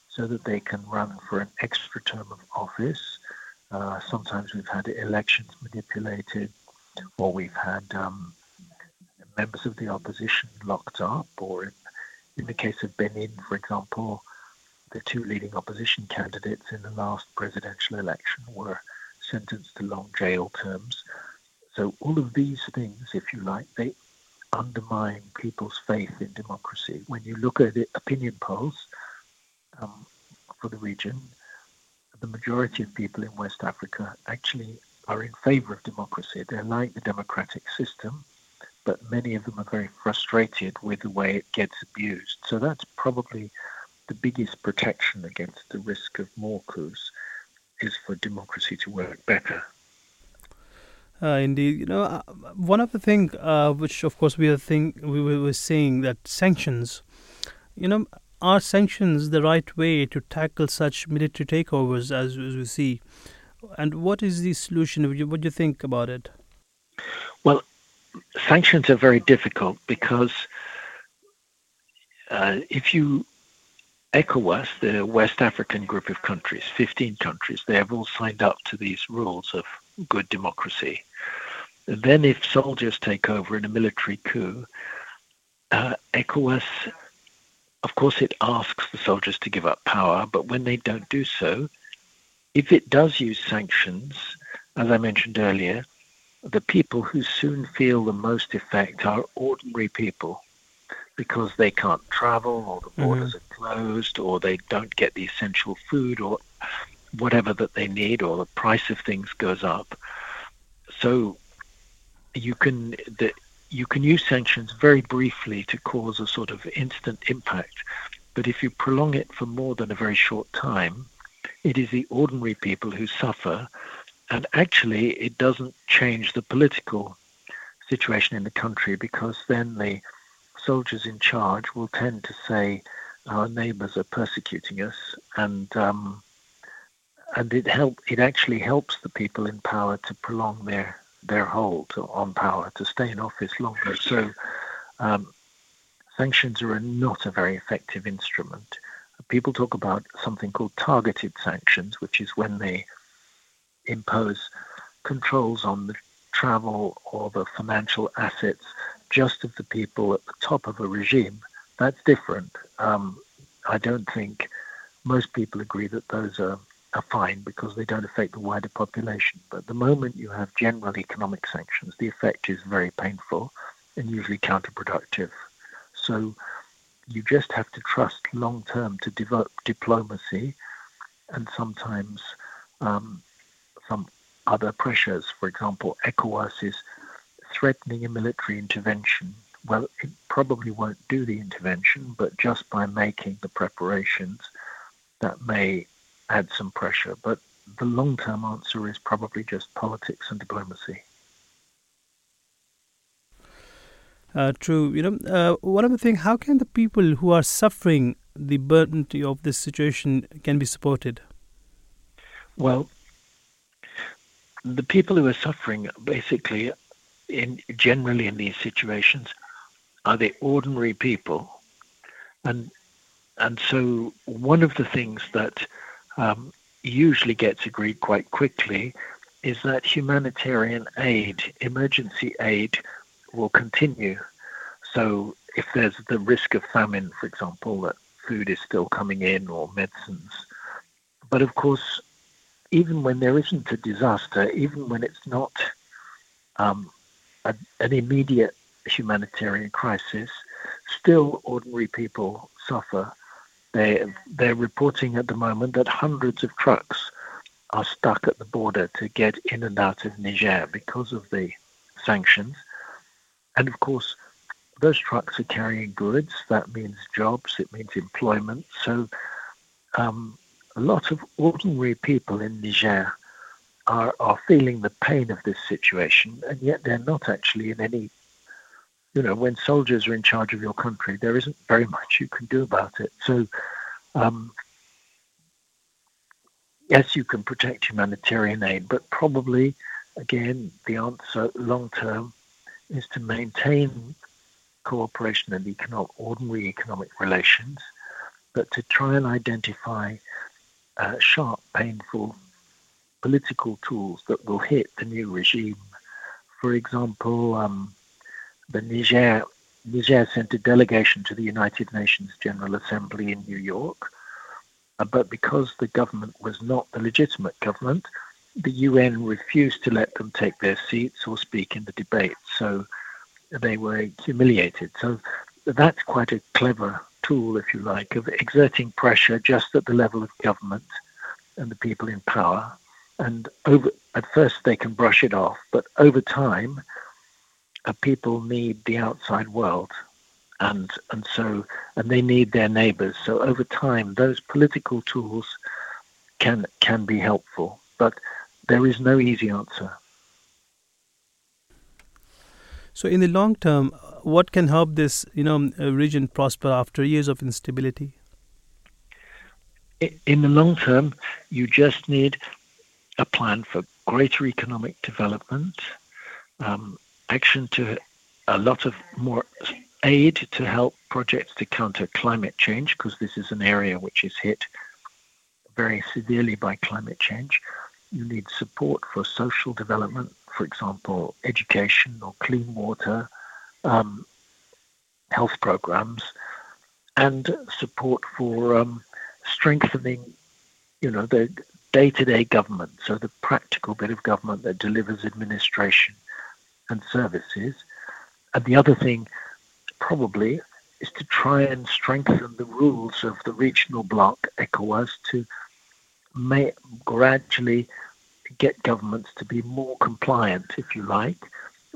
so that they can run for an extra term of office. Sometimes we've had elections manipulated, or we've had members of the opposition locked up, or in the case of Benin, for example, the two leading opposition candidates in the last presidential election were sentenced to long jail terms. So all of these things, if you like, they undermine people's faith in democracy. When you look at the opinion polls for the region, the majority of people in West Africa actually are in favor of democracy. They like the democratic system, but many of them are very frustrated with the way it gets abused. So that's probably the biggest protection against the risk of more coups, is for democracy to work better. Indeed, one of the things which, of course, we were saying that sanctions, are sanctions the right way to tackle such military takeovers as we see? And what is the solution? What do you think about it? Well, sanctions are very difficult because if you ECOWAS, the West African group of countries, 15 countries, they have all signed up to these rules of good democracy. And then if soldiers take over in a military coup, ECOWAS, of course, it asks the soldiers to give up power, but when they don't do so, if it does use sanctions, as I mentioned earlier, the people who soon feel the most effect are ordinary people, because they can't travel, or the borders are closed, or they don't get the essential food or whatever that they need, or the price of things goes up. So you can use sanctions very briefly to cause a sort of instant impact. But if you prolong it for more than a very short time, it is the ordinary people who suffer. And actually, it doesn't change the political situation in the country, because then the soldiers in charge will tend to say, our neighbours are persecuting us, and it actually helps the people in power to prolong their hold on power, to stay in office longer. So sanctions are not a very effective instrument. People talk about something called targeted sanctions, which is when they impose controls on the travel or the financial assets just of the people at the top of a regime. That's different. I don't think most people agree that those are fine, because they don't affect the wider population. But the moment you have general economic sanctions, the effect is very painful and usually counterproductive. So you just have to trust long-term to develop diplomacy and sometimes some other pressures. For example, ECOWAS is threatening a military intervention. Well, it probably won't do the intervention, but just by making the preparations, that may add some pressure. But the long-term answer is probably just politics and diplomacy. True. One other thing, how can the people who are suffering the burden of this situation can be supported? Well, the people who are suffering basically generally in these situations are the ordinary people. And so one of the things that usually gets agreed quite quickly is that humanitarian aid, emergency aid, will continue. So if there's the risk of famine, for example, that food is still coming in, or medicines. But of course, even when there isn't a disaster, even when it's not an immediate humanitarian crisis, still ordinary people suffer. They're reporting at the moment that hundreds of trucks are stuck at the border to get in and out of Niger because of the sanctions. And of course, those trucks are carrying goods. That means jobs. It means employment. So a lot of ordinary people in Niger are feeling the pain of this situation, and yet they're not actually in any, you know, when soldiers are in charge of your country, there isn't very much you can do about it. So, yes, you can protect humanitarian aid, but probably, again, the answer long term is to maintain cooperation and ordinary economic relations, but to try and identify sharp, painful political tools that will hit the new regime. For example, the Niger sent a delegation to the United Nations General Assembly in New York, but because the government was not the legitimate government, the UN refused to let them take their seats or speak in the debate, so they were humiliated. So that's quite a clever tool, if you like, of exerting pressure just at the level of government and the people in power. And at first they can brush it off, but over time, people need the outside world, and they need their neighbours. So over time, those political tools can be helpful, but there is no easy answer. So in the long term, what can help this region prosper after years of instability? In the long term, you just need a plan for greater economic development, action to a lot of more aid to help projects to counter climate change, because this is an area which is hit very severely by climate change. You need support for social development, for example, education or clean water, health programs, and support for strengthening, the day-to-day government, so the practical bit of government that delivers administration and services. And the other thing, probably, is to try and strengthen the rules of the regional bloc, ECOWAS, to gradually get governments to be more compliant, if you like,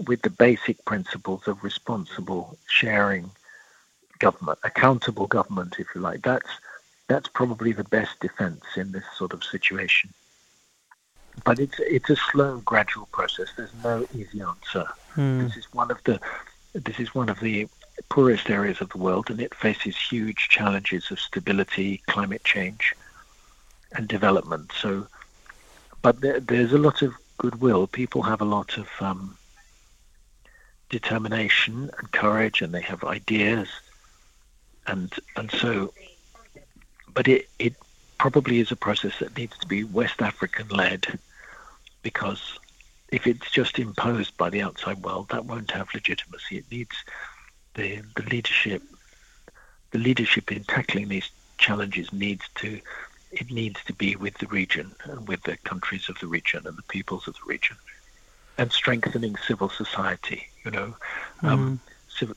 with the basic principles of responsible sharing government, accountable government, if you like. That's probably the best defense in this sort of situation. But it's a slow, gradual process. There's no easy answer. This is one of the poorest areas of the world, and it faces huge challenges of stability, climate change, and development. So, but there's a lot of goodwill. People have a lot of determination and courage, and they have ideas, and so. But it probably is a process that needs to be West African-led, because if it's just imposed by the outside world, that won't have legitimacy. It needs the leadership in tackling these challenges needs to be with the region and with the countries of the region and the peoples of the region, and strengthening civil society.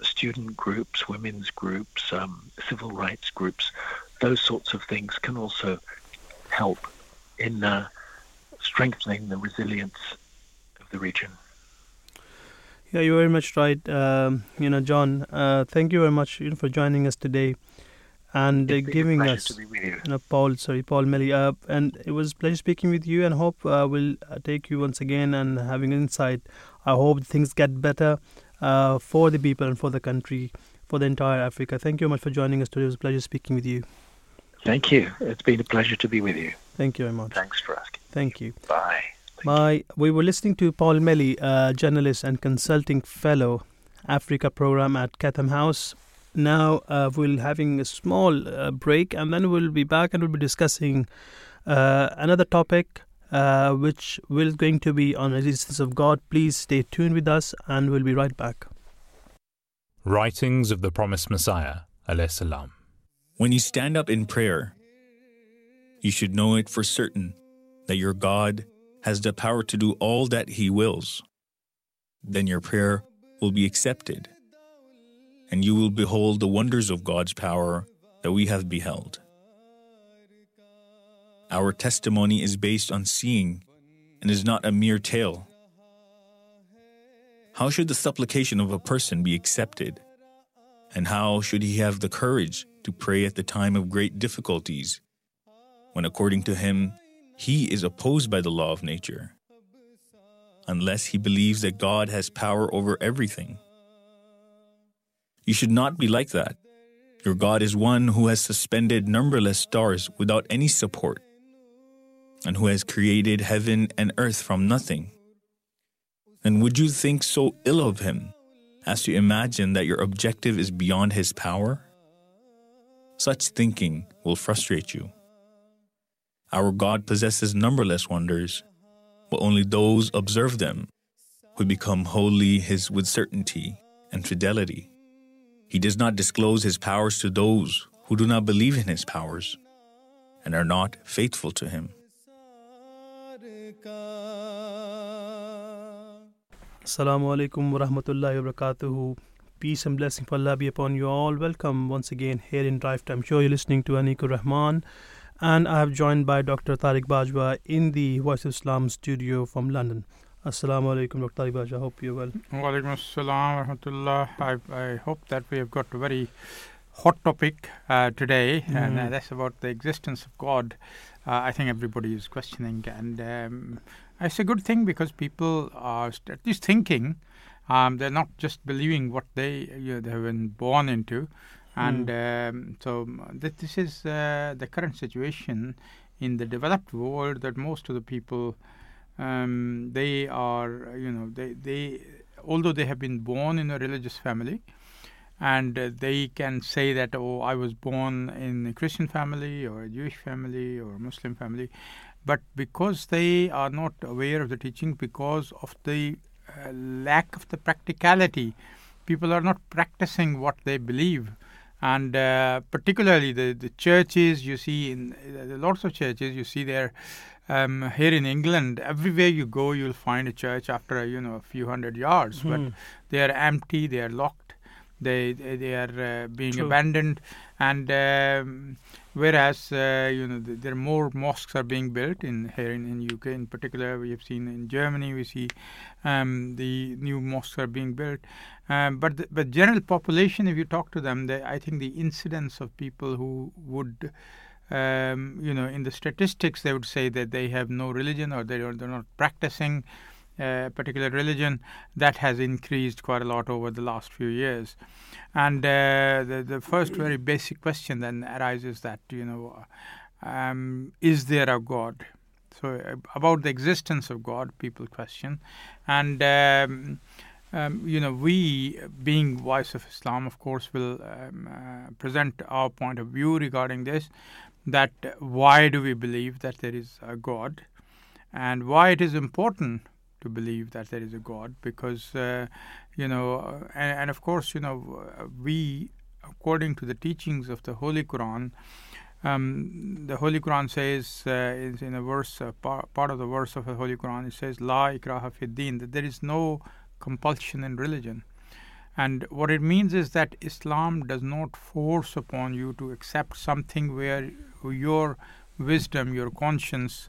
Student groups, women's groups, civil rights groups. Those sorts of things can also help in strengthening the resilience of the region. Yeah, you're very much right. John, thank you very much for joining us today and giving us. Paul Melly. And it was a pleasure speaking with you, and hope we'll take you once again and having insight. I hope things get better for the people and for the country, for the entire Africa. Thank you very much for joining us today. It was a pleasure speaking with you. Thank you. It's been a pleasure to be with you. Thank you very much. Thanks for asking. Thank you. Bye. Bye. We were listening to Paul Melly, journalist and consulting fellow, Africa program at Chatham House. Now we'll having a small break, and then we'll be back and we'll be discussing another topic which will going to be on Resistance of God. Please stay tuned with us, and we'll be right back. Writings of the Promised Messiah, alayhi salam. When you stand up in prayer, you should know it for certain that your God has the power to do all that He wills. Then your prayer will be accepted, and you will behold the wonders of God's power that we have beheld. Our testimony is based on seeing and is not a mere tale. How should the supplication of a person be accepted? And how should he have the courage to pray at the time of great difficulties, when according to him, he is opposed by the law of nature, unless he believes that God has power over everything? You should not be like that. Your God is one who has suspended numberless stars without any support, and who has created heaven and earth from nothing. And would you think so ill of him as to imagine that your objective is beyond his power? Such thinking will frustrate you. Our God possesses numberless wonders, but only those observe them who become wholly his with certainty and fidelity. He does not disclose his powers to those who do not believe in his powers and are not faithful to him. Assalamu alaikum wa rahmatullahi wa barakatuhu. Peace and blessing for Allah be upon you all. Welcome once again here in DriveTime Show. You're listening to Anika Rahman, and I have joined by Dr. Tariq Pajwa in the Voice of Islam studio from London. Assalamu alaikum, Dr. Tariq Pajwa. Hope you're well. Wa alaikum assalam wa rahmatullah. I hope that we have got a very hot topic today, and that's about the existence of God. I think everybody is questioning, and it's a good thing because people are at least thinking. They're not just believing what they have been born into. And this is the current situation in the developed world, that most of the people, they are, they although they have been born in a religious family, and they can say that, oh, I was born in a Christian family or a Jewish family or a Muslim family. But because they are not aware of the teaching, because of the lack of the practicality, people are not practicing what they believe. And particularly the churches, you see, in lots of churches, you see there, here in England, everywhere you go, you'll find a church after, a few hundred yards. But they are empty, they are locked, they are being abandoned. And whereas, there are more mosques are being built here in UK in particular. We have seen in Germany, we see the new mosques are being built. But the general population, if you talk to them, I think the incidence of people who would, in the statistics, they would say that they have no religion or they're not practicing a particular religion, that has increased quite a lot over the last few years. And the first very basic question then arises that, is there a God? So about the existence of God, people question. And, we, being Voice of Islam, of course, will present our point of view regarding this, that why do we believe that there is a God, and why it is important to believe that there is a God, because, and of course, we, according to the teachings of the Holy Quran, the Holy Quran says, in a verse, part of the verse of the Holy Quran, it says, La ikraha fi din, that there is no compulsion in religion. And what it means is that Islam does not force upon you to accept something where your wisdom, your conscience,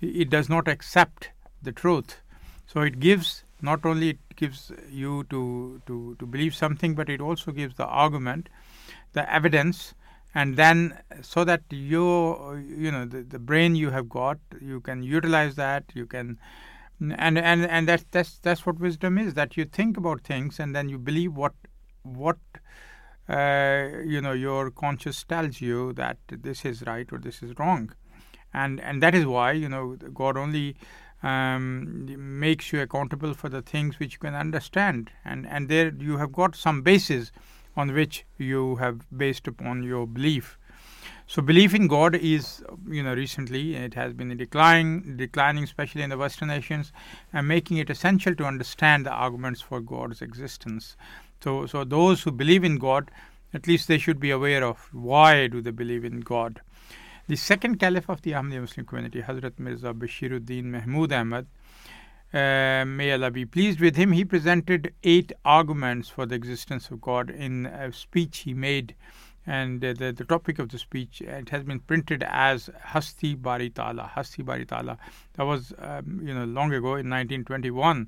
it does not accept the truth. So it gives, not only it gives you to believe something, but it also gives the argument, the evidence, and then so that the brain you have got, you can utilize that, you can, and that's what wisdom is, that you think about things and then you believe what your conscience tells you, that this is right or this is wrong. And that is why, God only makes you accountable for the things which you can understand, and there you have got some basis on which you have based upon your belief. So belief in God is, recently it has been declining, especially in the Western nations, and making it essential to understand the arguments for God's existence. So those who believe in God, at least they should be aware of why do they believe in God. The second caliph of the Ahmadiyya Muslim Community, Hazrat Mirza Bashiruddin Mahmud Ahmad, may Allah be pleased with him, he presented 8 arguments for the existence of God in a speech he made. And the topic of the speech, it has been printed as Hasti Bari Ta'ala. That was, long ago in 1921.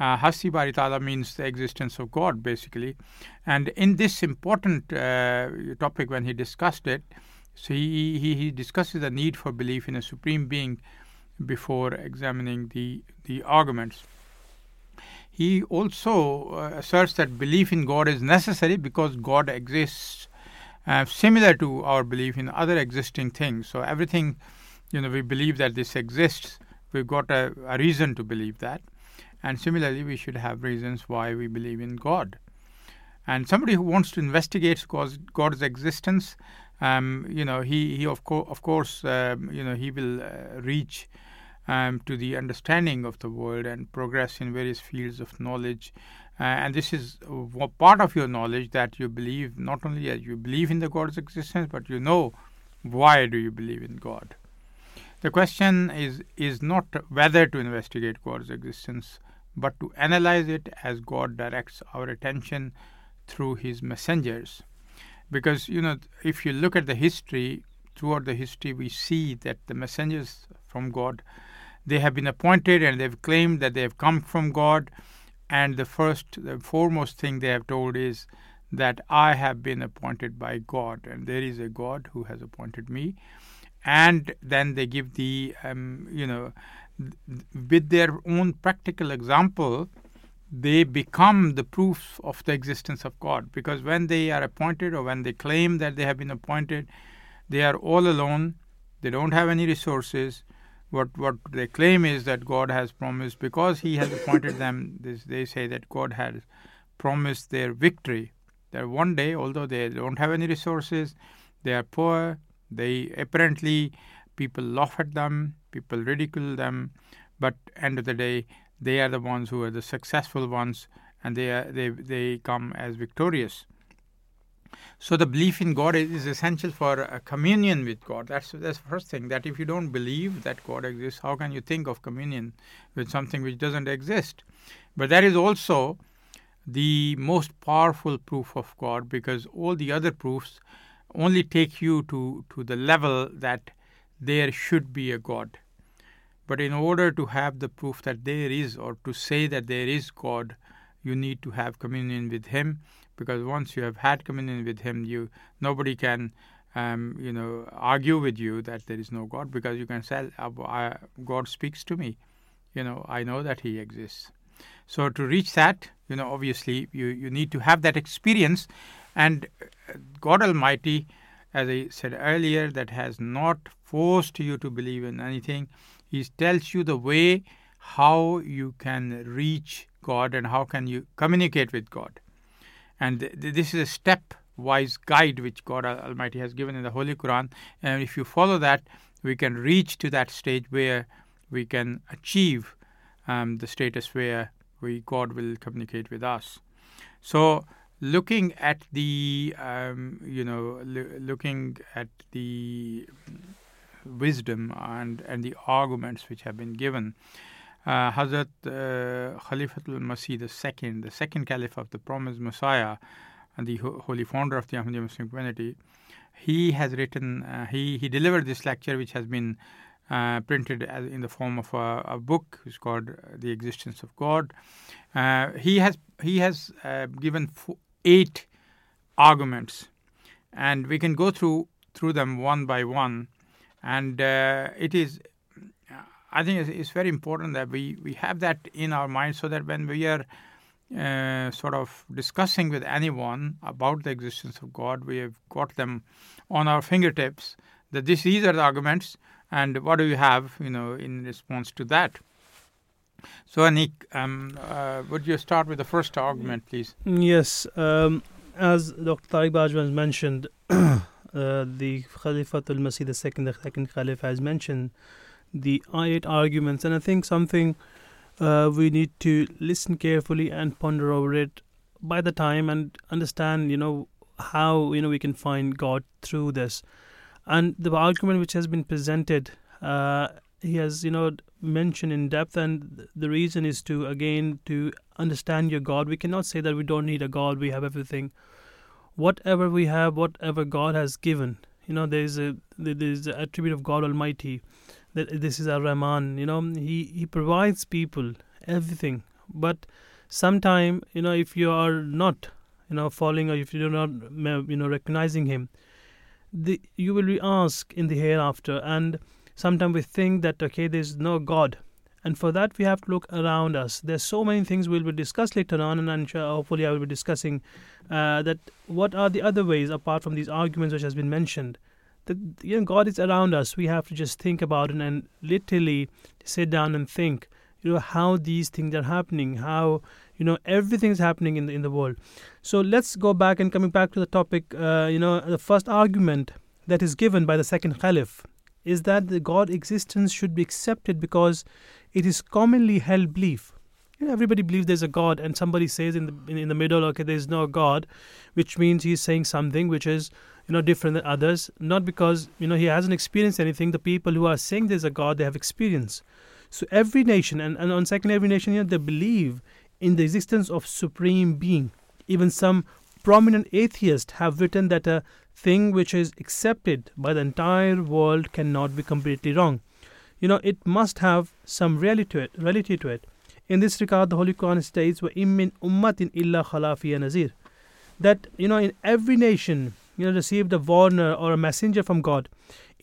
Hasti Bari Ta'ala means the existence of God, basically. And in this important topic, when he discussed it, so he discusses the need for belief in a supreme being before examining the arguments. He also asserts that belief in God is necessary because God exists, similar to our belief in other existing things. So everything, we believe that this exists. We've got a reason to believe that. And similarly, we should have reasons why we believe in God. And somebody who wants to investigate God's existence, he will reach to the understanding of the world and progress in various fields of knowledge. And this is part of your knowledge, that you believe, not only that you believe in the God's existence, but why do you believe in God. The question is not whether to investigate God's existence, but to analyze it as God directs our attention through his messengers. Because, if you look at the history, throughout the history, we see that the messengers from God, they have been appointed and they've claimed that they have come from God. And the foremost thing they have told is that I have been appointed by God, and there is a God who has appointed me. And then they give with their own practical example, they become the proof of the existence of God. Because when they are appointed, or when they claim that they have been appointed, they are all alone. They don't have any resources. What they claim is that God has promised, because he has appointed them. They say that God has promised their victory. That one day, although they don't have any resources, they are poor, they apparently, people laugh at them, people ridicule them, but end of the day, they are the ones who are the successful ones, and they come as victorious. So the belief in God is essential for a communion with God. That's the first thing, that if you don't believe that God exists, how can you think of communion with something which doesn't exist? But that is also the most powerful proof of God, because all the other proofs only take you to the level that there should be a God. But in order to have the proof that there is, or to say that there is God, you need to have communion with him, because once you have had communion with him, nobody can argue with you that there is no God, because you can say, God speaks to me, I know that he exists. So to reach that, obviously you need to have that experience. And God Almighty, as I said earlier, that has not forced you to believe in anything. He tells you the way how you can reach God and how can you communicate with God. And this is a step-wise guide which God Almighty has given in the Holy Quran. And if you follow that, we can reach to that stage where we can achieve the status where God will communicate with us. So, looking at the, looking at the wisdom and the arguments which have been given, Hazrat Khalifatul Masih II, the second Caliph of the Promised Messiah, and the holy founder of the Ahmadiyya Muslim Community, he has written, he delivered this lecture, which has been printed in the form of a book. It's called "The Existence of God." He has given 8 arguments, and we can go through them one by one. And I think it's very important that we have that in our mind, so that when we are sort of discussing with anyone about the existence of God, we have got them on our fingertips, that these are the arguments, and what do you have, in response to that. So, Anik, would you start with the first argument, please? Yes. As Dr. Tariq Pajwa has mentioned, the Khalifatul Masih II, the second Caliph, has mentioned the 8 arguments. And I think something we need to listen carefully and ponder over it by the time, and understand, how, we can find God through this. And the argument which has been presented, he has, mentioned in depth, and the reason is to understand your God. We cannot say that we don't need a God, we have everything. Whatever we have, whatever God has given, there is an attribute of God Almighty, that this is Ar-Rahman, he provides people everything, But sometime, if you are not, following, or if you do not, recognizing him, you will be asked in the hereafter. And sometimes we think that, okay, there is no God. And for that, we have to look around us. There's so many things we'll be discussing later on, and hopefully I will be discussing that what are the other ways apart from these arguments which has been mentioned. That God is around us. We have to just think about it and literally sit down and think, how these things are happening, how, everything's happening in the world. So let's go back and coming back to the topic, the first argument that is given by the second Caliph is that the God existence should be accepted because it is commonly held belief. Everybody believes there's a God, and somebody says in the middle, okay, there's no God, which means he's saying something which is different than others, not because he hasn't experienced anything. The people who are saying there's a God, they have experience. So every nation, and on second every nation, they believe in the existence of supreme being. Even some prominent atheists have written that a thing which is accepted by the entire world cannot be completely wrong. It must have some reality to it. In this regard, the Holy Quran states, وَإِن مِّن أُمَّةٍ إِلَّا خَلَا فِيهَا نَذِيرٌ, that, in every nation, received a warner or a messenger from God.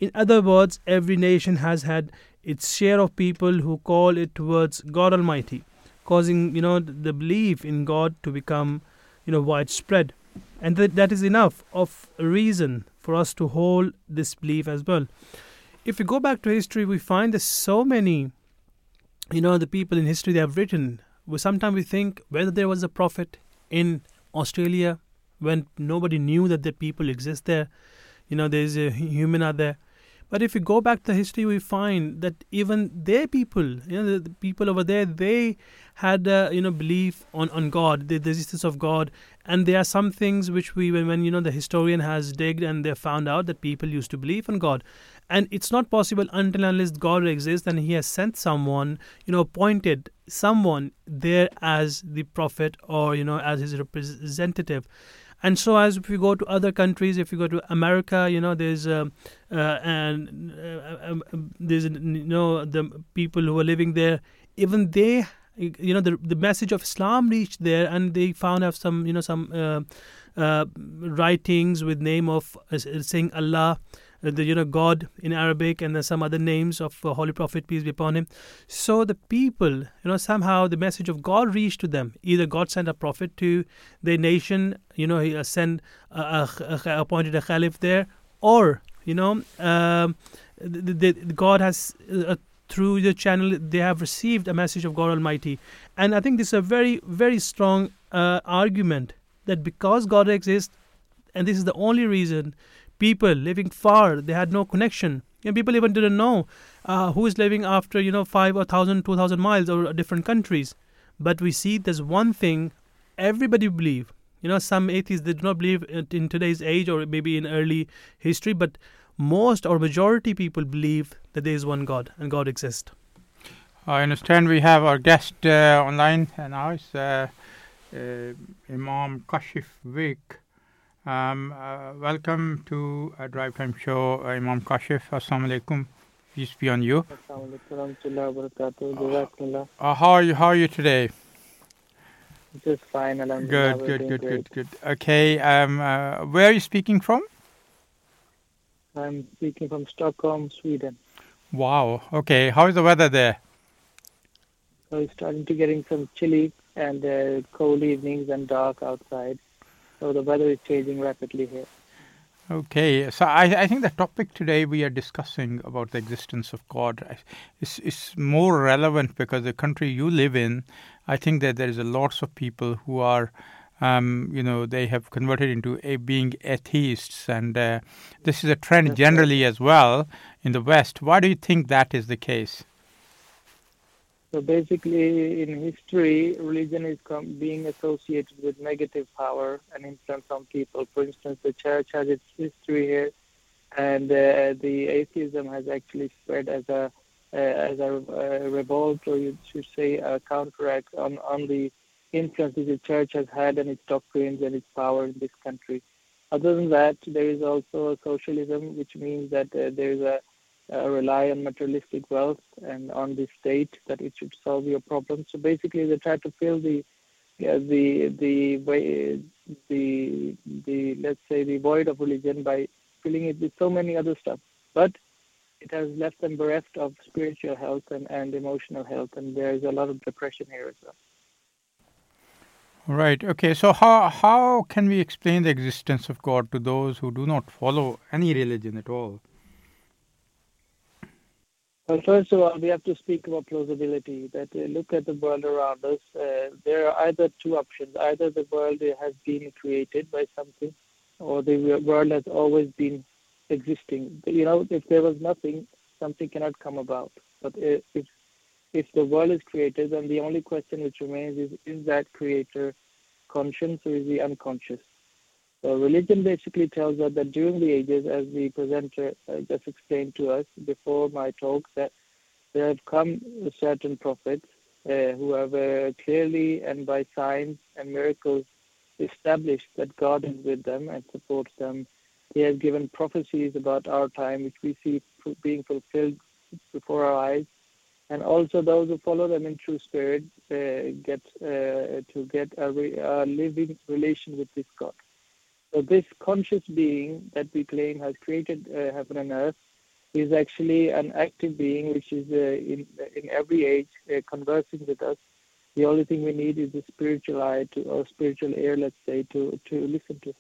In other words, every nation has had its share of people who call it towards God Almighty, causing, the belief in God to become, widespread. And that is enough of a reason for us to hold this belief as well. If we go back to history, we find there's so many, the people in history they have written. Sometimes we think whether there was a prophet in Australia when nobody knew that the people exist there. There is a human out there. But if we go back to history, we find that even their people, the people over there, they had, belief on God, the existence of God. And there are some things which when the historian has digged and they found out that people used to believe on God. And it's not possible until unless God exists and he has sent someone, appointed someone there as the prophet or, as his representative. And so as if we go to other countries, if we go to America, there's the people who are living there, even they, the message of Islam reached there, and they found out some, some writings with name of saying Allah, God in Arabic, and some other names of Holy Prophet, peace be upon him. So the people, somehow the message of God reached to them. Either God sent a prophet to their nation, he appointed a Caliph there, or, God has, through the channel, they have received a message of God Almighty. And I think this is a very, very strong argument that because God exists, and this is the only reason, people living far, they had no connection. People even didn't know who is living after, 5,000 or 2,000 miles or different countries. But we see there's one thing everybody believe. Some atheists, they do not believe in today's age or maybe in early history. But most or majority people believe that there is one God and God exists. I understand we have our guest online now. It's Imam Kashif Wick. Welcome to a Drive Time Show, Imam Kashif. Assalamu alaikum. Peace be on you. Assalamu alaikum. How are you today? Just fine. Alhamdulillah. Good. Okay. Where are you speaking from? I'm speaking from Stockholm, Sweden. Wow. Okay. How is the weather there? So it's starting to getting some chilly and cold evenings and dark outside. So the weather is changing rapidly here. Okay, so I think the topic today we are discussing about the existence of God is more relevant because the country you live in, I think that there is a lots of people who are, they have converted into being atheists, and this is a trend generally as well in the West. Why do you think that is the case? So basically, in history, religion is being associated with negative power and influence on people. For instance, the church has its history here, and the atheism has actually spread as a revolt, or you should say a counteract on the influence that the church has had and its doctrines and its power in this country. Other than that, there is also socialism, which means that there is a rely on materialistic wealth and on the state that it should solve your problems. So basically, they try to fill the void of religion by filling it with so many other stuff. But it has left them bereft of spiritual health and emotional health, and there is a lot of depression here as well. Right. Okay. So how can we explain the existence of God to those who do not follow any religion at all? Well, first of all, we have to speak about plausibility, that look at the world around us. There are either two options. Either the world has been created by something, or the world has always been existing. You know, if there was nothing, something cannot come about. But if the world is created, then the only question which remains is that creator conscious or is he unconscious? So religion basically tells us that during the ages, as the presenter just explained to us before my talk, that there have come certain prophets who have clearly and by signs and miracles established that God is with them and supports them. He has given prophecies about our time, which we see being fulfilled before our eyes. And also those who follow them in true spirit get a living relation with this God. So this conscious being that we claim has created heaven and earth is actually an active being which is in every age conversing with us. The only thing we need is the spiritual eye or spiritual ear, let's say, to listen to him.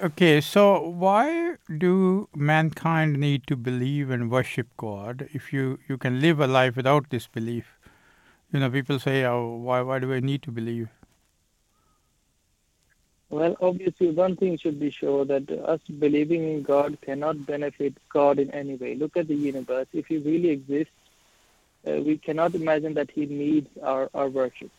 Okay, so why do mankind need to believe and worship God if you can live a life without this belief? You know, people say, oh, why do I need to believe? Well, obviously, one thing should be sure that us believing in God cannot benefit God in any way. Look at the universe. If He really exists, we cannot imagine that He needs our worship.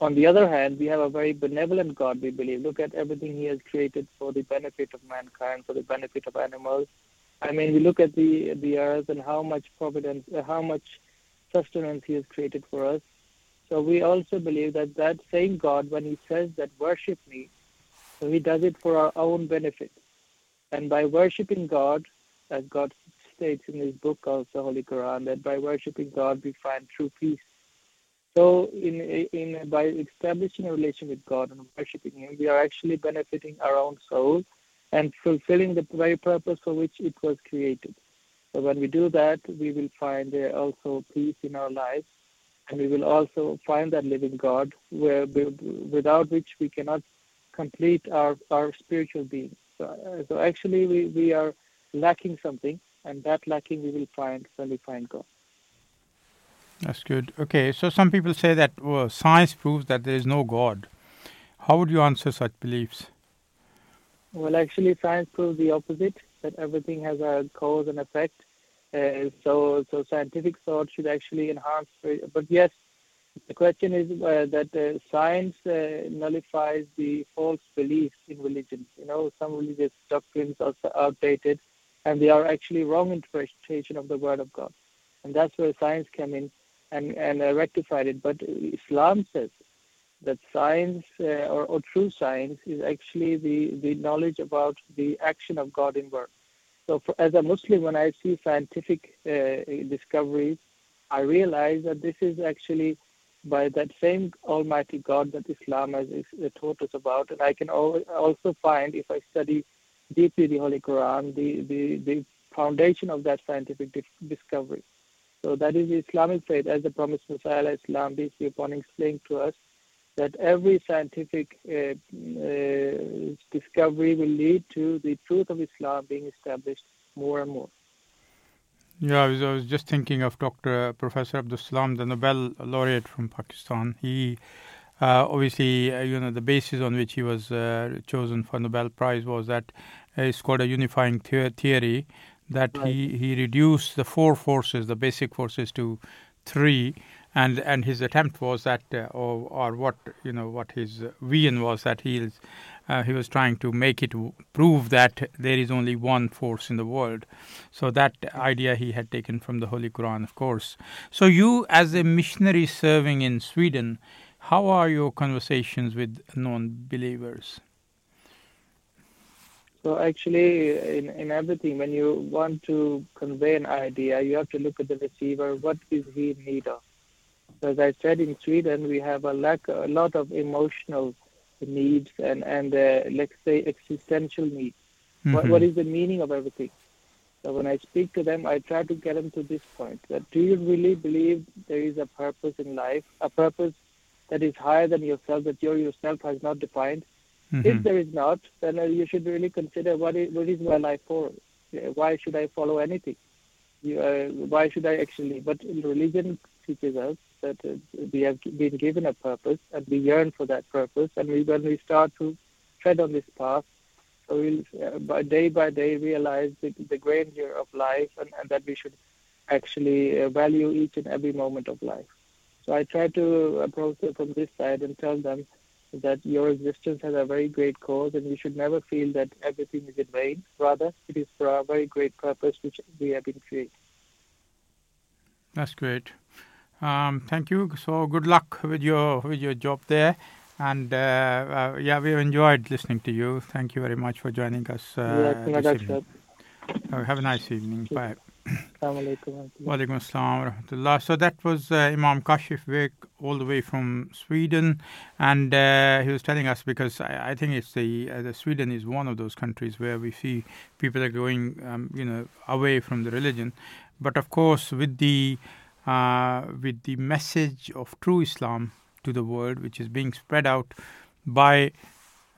On the other hand, we have a very benevolent God, we believe. Look at everything He has created for the benefit of mankind, for the benefit of animals. I mean, we look at the earth and how much providence, how much sustenance He has created for us. So we also believe that same God, when He says that worship me, so He does it for our own benefit. And by worshipping God, as God states in His book, also Holy Quran, that by worshipping God we find true peace. So in by establishing a relation with God and worshipping Him, we are actually benefiting our own soul and fulfilling the very purpose for which it was created. So when we do that, we will find also peace in our lives, and we will also find that living God, without which we cannot complete our spiritual being. So actually we are lacking something, and that lacking we will find when we find God. That's good. Okay, so some people say that science proves that there is no God. How would you answer such beliefs? Well, actually, science proves the opposite, that everything has a cause and effect. So scientific thought should actually enhance. But yes, the question is that science nullifies the false beliefs in religion. You know, some religious doctrines are outdated, and they are actually wrong interpretation of the Word of God. And that's where science came in and rectified it. But Islam says that science or true science is actually the knowledge about the action of God in work. So as a Muslim, when I see scientific discoveries, I realize that this is actually by that same Almighty God that Islam has taught us about. And I can also find, if I study deeply the Holy Quran, the foundation of that scientific discovery. So that is the Islamic faith, as the Promised Messiah, Islam, peace be upon him, explained to us that every scientific discovery will lead to the truth of Islam being established more and more. Yeah, I was just thinking of Professor Abdul Salam, the Nobel laureate from Pakistan. He obviously, the basis on which he was chosen for Nobel Prize was that it's called a unifying theory. That right. He reduced the four forces, the basic forces, to three, and his attempt was that, what his vision was, that he was trying to make it prove that there is only one force in the world. So that idea he had taken from the Holy Quran, of course. So you, as a missionary serving in Sweden, how are your conversations with non-believers? So actually, in everything, when you want to convey an idea, you have to look at the receiver. What is he in need of? So as I said, in Sweden, we have a lot of emotional needs and let's say existential needs. Mm-hmm. What is the meaning of everything? So when I speak to them, I try to get them to this point: that do you really believe there is a purpose in life, a purpose that is higher than yourself, that you yourself has not defined? Mm-hmm. If there is not, then you should really consider what is my life for? Why should I follow anything? Why should I actually? But religion teaches us that we have been given a purpose, and we yearn for that purpose. And when we start to tread on this path, we will day by day realize the grandeur of life, and that we should actually value each and every moment of life. So I try to approach it from this side and tell them that your existence has a very great cause, and you should never feel that everything is in vain. Rather, it is for a very great purpose which we have been created. That's great. Thank you. So good luck with your job there. And we've enjoyed listening to you. Thank you very much for joining us. Have a nice evening. Bye. Assalamualaikum. Walaikum assalam warahmatullah. So that was Imam Kashif Wick, all the way from Sweden, and he was telling us, because I think it's the Sweden is one of those countries where we see people are going, away from the religion, but of course with the message of true Islam to the world, which is being spread out by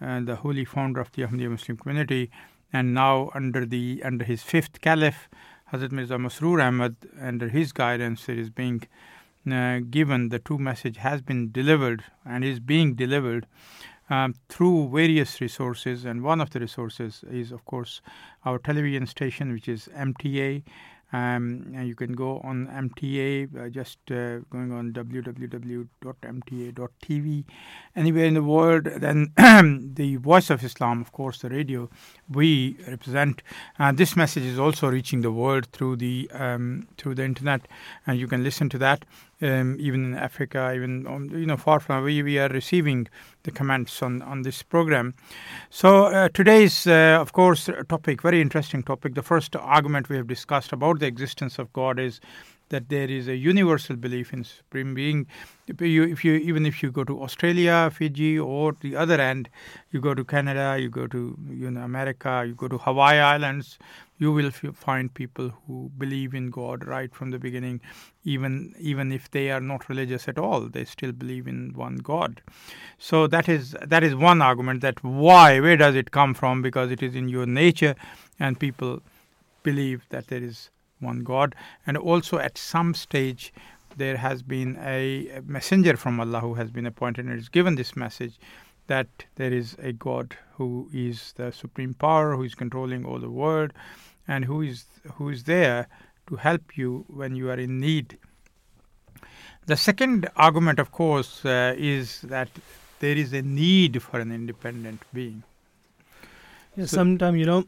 the holy founder of the Ahmadiyya Muslim Community, and now under his fifth caliph, Hazrat Mirza Masroor Ahmad, under his guidance, it is being given. The true message has been delivered and is being delivered through various resources. And one of the resources is, of course, our television station, which is MTA. And you can go on MTA, just going on www.mta.tv, anywhere in the world. Then the Voice of Islam, of course, the radio we represent. This message is also reaching the world through the internet, and you can listen to that. Even in Africa, far from away, we are receiving the comments on this program. So today's, of course, topic, very interesting topic. The first argument we have discussed about the existence of God is that there is a universal belief in Supreme Being. If you go to Australia, Fiji, or the other end, you go to Canada, you go to America, you go to Hawaii Islands, you will find people who believe in God right from the beginning. Even if they are not religious at all, they still believe in one God. So that is one argument, that where does it come from? Because it is in your nature, and people believe that there is one God. And also at some stage there has been a messenger from Allah who has been appointed and is given this message, that there is a God who is the supreme power, who is controlling all the world, and who is there to help you when you are in need. The second argument, of course, is that there is a need for an independent being. Yes, so sometimes,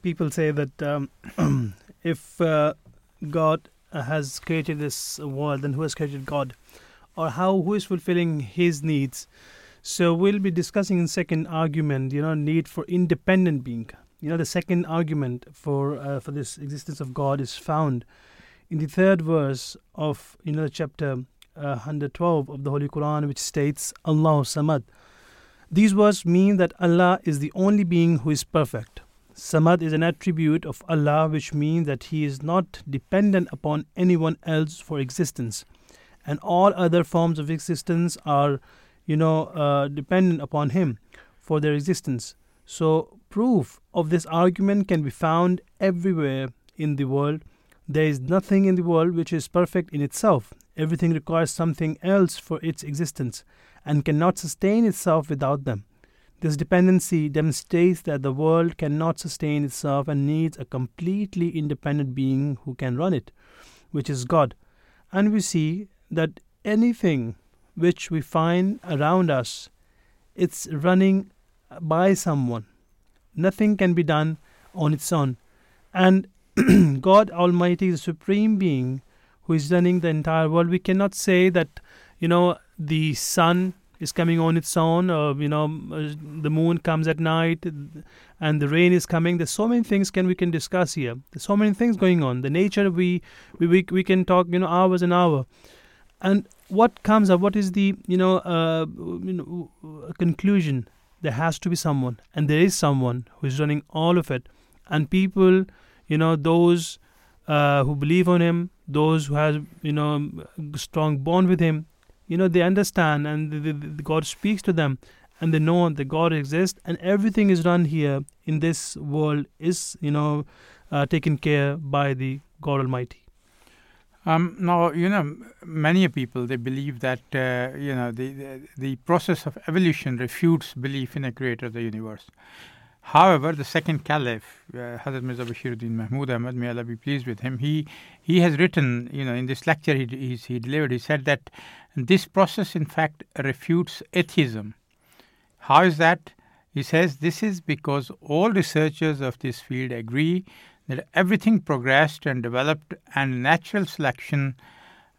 people say that if God has created this world, then who has created God? Or who is fulfilling his needs? So we'll be discussing in second argument, need for independent being. The second argument for this existence of God is found in the third verse of, chapter 112 of the Holy Quran, which states, Allahu Samad. These words mean that Allah is the only being who is perfect. Samad is an attribute of Allah, which means that He is not dependent upon anyone else for existence, and all other forms of existence are, dependent upon Him for their existence. So proof of this argument can be found everywhere in the world. There is nothing in the world which is perfect in itself. Everything requires something else for its existence and cannot sustain itself without them. This dependency demonstrates that the world cannot sustain itself and needs a completely independent being who can run it, which is God. And we see that anything which we find around us, it's running by someone. Nothing can be done on its own. And God Almighty is the supreme being who is running the entire world. We cannot say that, the sun is coming on its own, the moon comes at night and the rain is coming. There's so many things we can discuss here. There's so many things going on. The nature we can talk hours and hours. And what comes up? What is the conclusion? There has to be someone, and there is someone who is running all of it. And people, those who believe on him, those who have strong bond with him, they understand, and the God speaks to them, and they know that God exists, and everything is run here in this world is taken care by the God Almighty. Now, many people, they believe that, the process of evolution refutes belief in a creator of the universe. However, the second caliph, Hazrat Mirza Bashiruddin Mahmud Ahmad, may Allah be pleased with him, he has written, in this lecture he delivered, he said that this process, in fact, refutes atheism. How is that? He says this is because all researchers of this field agree that everything progressed and developed, and natural selection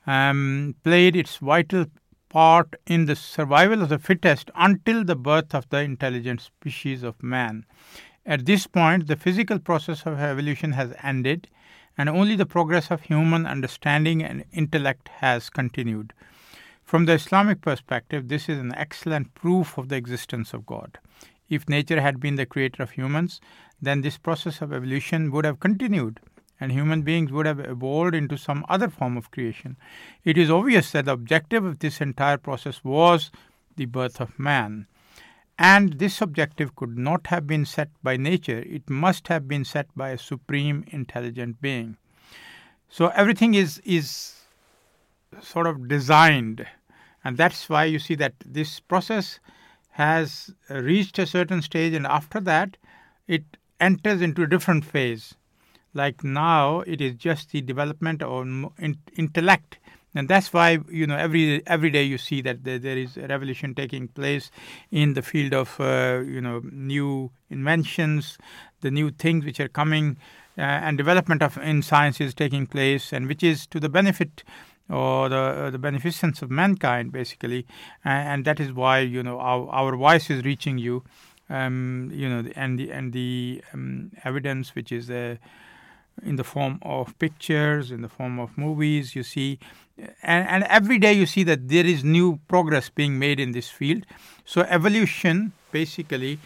played its vital part in the survival of the fittest until the birth of the intelligent species of man. At this point, the physical process of evolution has ended, and only the progress of human understanding and intellect has continued. From the Islamic perspective, this is an excellent proof of the existence of God. If nature had been the creator of humans, then this process of evolution would have continued, and human beings would have evolved into some other form of creation. It is obvious that the objective of this entire process was the birth of man. And this objective could not have been set by nature. It must have been set by a supreme intelligent being. So everything is sort of designed. And that's why you see that this process has reached a certain stage, and after that, it enters into a different phase. Like now, it is just the development of intellect. And that's why, every day you see that there is a revolution taking place in the field of, new inventions, the new things which are coming, and development in science is taking place, and which is to the benefit or the beneficence of mankind, basically. And that is why, our voice is reaching you. And the evidence, which is in the form of pictures, in the form of movies, you see, and every day you see that there is new progress being made in this field. So evolution basically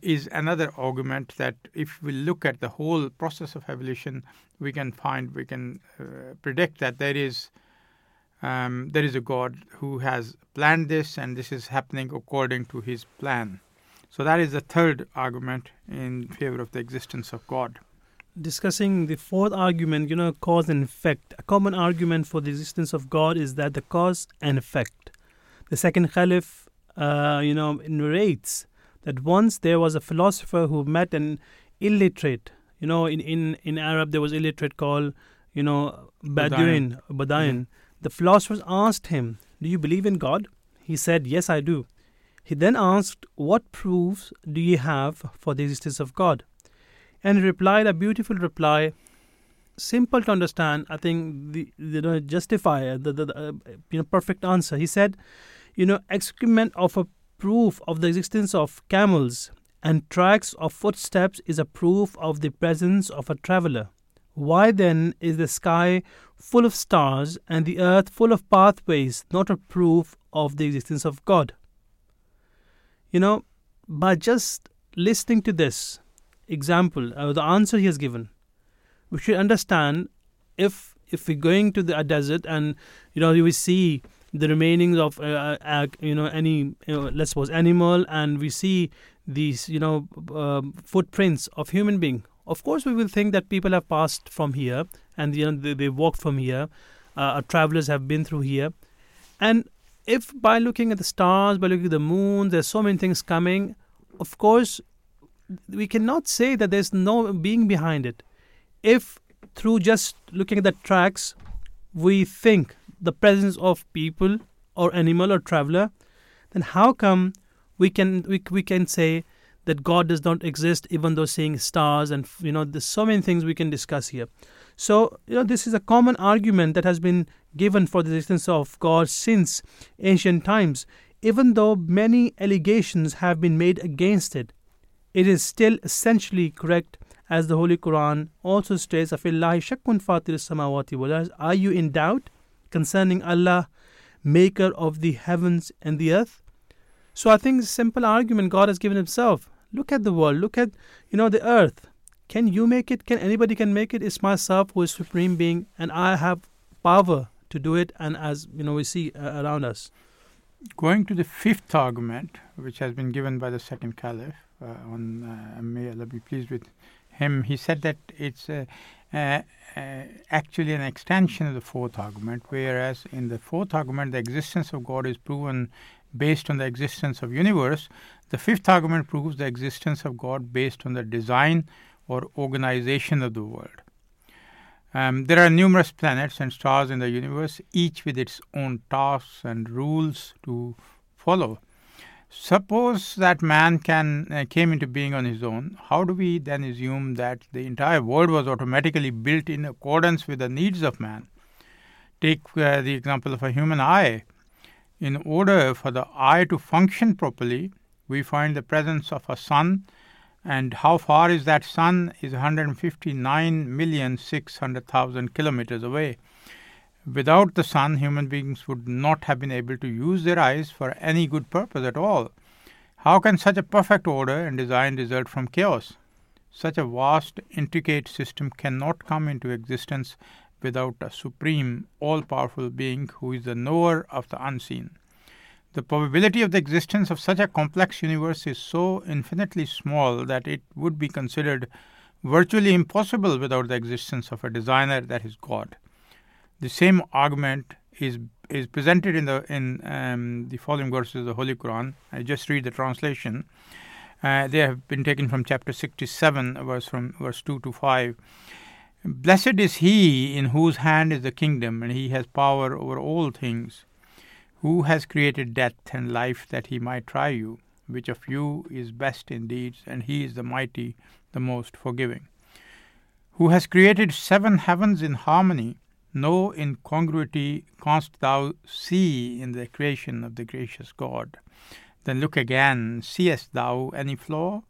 is another argument that if we look at the whole process of evolution, we can predict that there is a God who has planned this, and this is happening according to his plan. So that is the third argument in favor of the existence of God. Discussing the fourth argument, cause and effect. A common argument for the existence of God is that the cause and effect. The second Caliph, narrates that once there was a philosopher who met an illiterate. In Arab there was illiterate called, Badayan. Mm-hmm. The philosophers asked him, "Do you believe in God?" He said, "Yes, I do." He then asked, "What proofs do you have for the existence of God?" And he replied a beautiful reply, simple to understand, I think, perfect answer. He said, "Excrement of a proof of the existence of camels and tracks of footsteps is a proof of the presence of a traveler. Why then is the sky full of stars and the earth full of pathways not a proof of the existence of God?" By just listening to this example, the answer he has given, we should understand if we're going to a desert and, we see the remainings of, let's suppose, animal, and we see these, footprints of human being. Of course, we will think that people have passed from here and, they walked from here, travelers have been through here. And if by looking at the stars, by looking at the moon, there's so many things coming, of course, we cannot say that there's no being behind it. If through just looking at the tracks, we think the presence of people or animal or traveler, then how come we can say that God does not exist, even though seeing stars and, there's so many things we can discuss here. So, this is a common argument that has been given for the existence of God since ancient times. even though many allegations have been made against it, it is still essentially correct, as the Holy Quran also states, Are you in doubt concerning Allah, maker of the heavens and the earth? So I think it's a simple argument God has given himself. Look at the world, look at, the earth. Can you make it? Can anybody can make it? It's myself who is supreme being, and I have power to do it, and as we see around us. Going to the fifth argument, which has been given by the second caliph, may Allah be pleased with him, he said that it's actually an extension of the fourth argument, whereas in the fourth argument, the existence of God is proven based on the existence of universe. The fifth argument proves the existence of God based on the design or organization of the world. There are numerous planets and stars in the universe, each with its own tasks and rules to follow. Suppose that man came into being on his own. How do we then assume that the entire world was automatically built in accordance with the needs of man? Take the example of a human eye. In order for the eye to function properly, we find the presence of a sun. And how far is that sun? Is 159,600,000 kilometers away. Without the sun, human beings would not have been able to use their eyes for any good purpose at all. How can such a perfect order and design result from chaos? Such a vast, intricate system cannot come into existence without a supreme, all-powerful being who is the knower of the unseen. The probability of the existence of such a complex universe is so infinitely small that it would be considered virtually impossible without the existence of a designer, that is God. The same argument is presented in the following verses of the Holy Quran. I just read the translation. They have been taken from chapter 67, verse 2 to 5. Blessed is he in whose hand is the kingdom, and he has power over all things. Who has created death and life that he might try you? Which of you is best in deeds? And he is the mighty, the most forgiving. Who has created seven heavens in harmony? No incongruity canst thou see in the creation of the gracious God. Then look again, seest thou any flaw?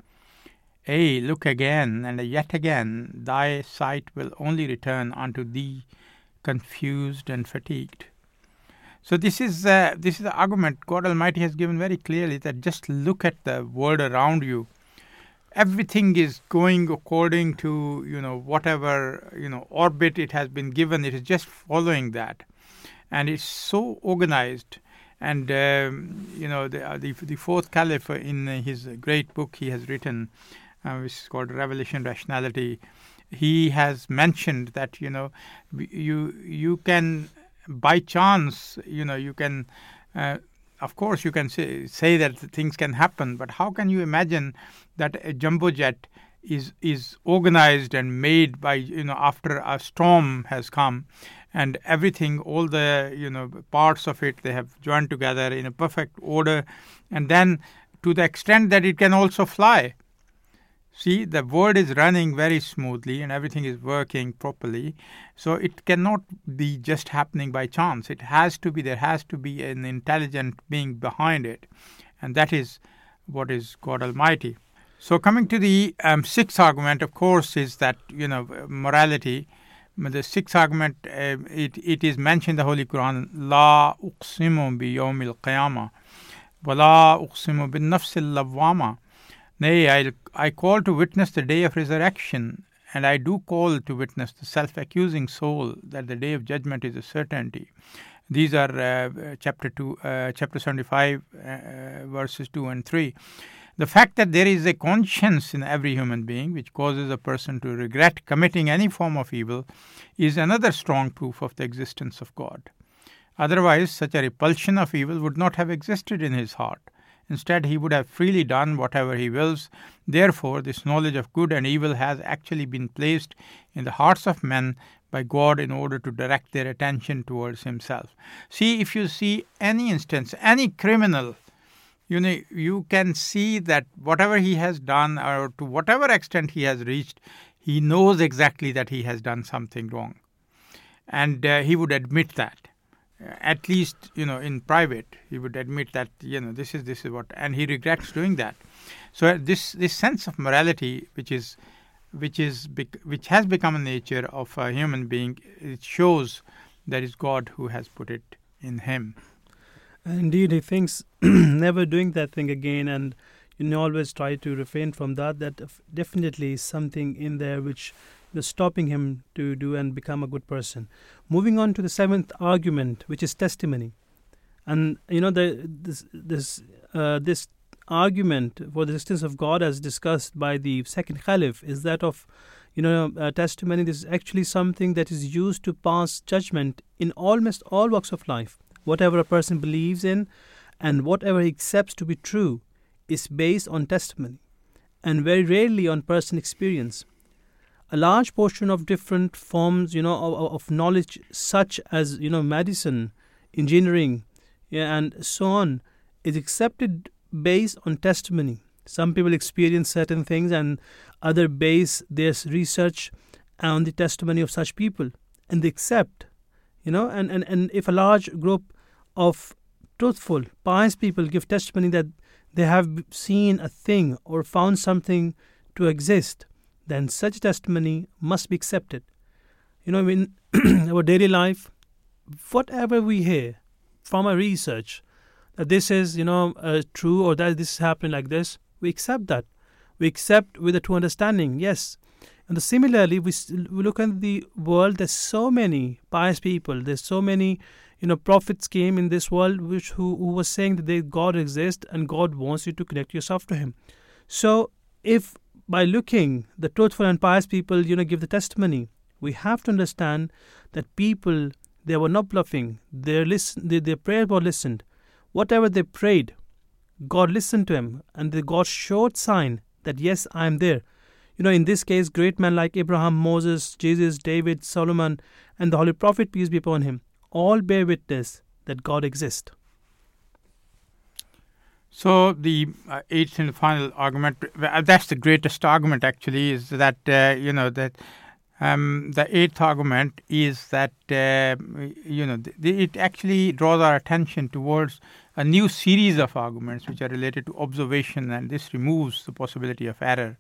Ay, look again, and yet again, thy sight will only return unto thee, confused and fatigued. So this is the argument God Almighty has given very clearly, that just look at the world around you. Everything is going according to, whatever, orbit it has been given. It is just following that. And it's so organized. And, the fourth caliph, in his great book he has written, which is called Revelation Rationality, he has mentioned that, you can... By chance, you can, of course, you can say that things can happen, but how can you imagine that a jumbo jet is organized and made by, after a storm has come, and everything, all the, parts of it, they have joined together in a perfect order, and then to the extent that it can also fly. See, the world is running very smoothly and everything is working properly. So it cannot be just happening by chance. It has to be, there has to be an intelligent being behind it. And that is what is God Almighty. So coming to the sixth argument, of course, is that, morality. The sixth argument, it is mentioned in the Holy Quran, La uqsimu bi yawmil qiyamah, wa la uqsimu bin nafsil lawwama. Nay, I call to witness the day of resurrection, and I do call to witness the self-accusing soul that the day of judgment is a certainty. These are chapter 75, verses 2 and 3. The fact that there is a conscience in every human being which causes a person to regret committing any form of evil is another strong proof of the existence of God. Otherwise, such a repulsion of evil would not have existed in his heart. Instead, he would have freely done whatever he wills. Therefore, this knowledge of good and evil has actually been placed in the hearts of men by God in order to direct their attention towards himself. See, if you see any instance, any criminal, you can see that whatever he has done, or to whatever extent he has reached, he knows exactly that he has done something wrong. And he would admit that. at least, you know, in private, he would admit that, you know, this is what, and he regrets doing that. So this sense of morality, which has become a nature of a human being, it shows that it's God who has put it in him. Indeed, he thinks never doing that thing again, and you know, always try to refrain from that. That definitely is something in there which is stopping him to do and become a good person. Moving on to the seventh argument, which is testimony, and you know, this argument for the existence of God, as discussed by the second Caliph, is that of, you know, testimony. This is actually something that is used to pass judgment in almost all walks of life. Whatever a person believes in and whatever he accepts to be true is based on testimony, and very rarely on personal experience. A large portion of different forms, you know, of knowledge, such as, you know, medicine, engineering, and so on, is accepted based on testimony. Some people experience certain things and other base their research on the testimony of such people, and they accept. You know, and if a large group of truthful, pious people give testimony that they have seen a thing or found something to exist, then such testimony must be accepted. You know, in our daily life, whatever we hear from our research, that this is, you know, true, or that this happened like this, we accept that. We accept with a true understanding, yes. And similarly, we look at the world, there's so many pious people, there's so many, you know, prophets came in this world who were saying that God exists and God wants you to connect yourself to him. So if by looking, the truthful and pious people, you know, give the testimony, we have to understand that people, they were not bluffing, their prayers were listened. Whatever they prayed, God listened to him, and God showed sign that yes, I am there. You know, in this case, great men like Abraham, Moses, Jesus, David, Solomon, and the Holy Prophet, peace be upon him, all bear witness that God exists. So the eighth and final argument, that's the greatest argument actually, is that, you know, that the eighth argument is that, you know, it actually draws our attention towards a new series of arguments which are related to observation, and this removes the possibility of error.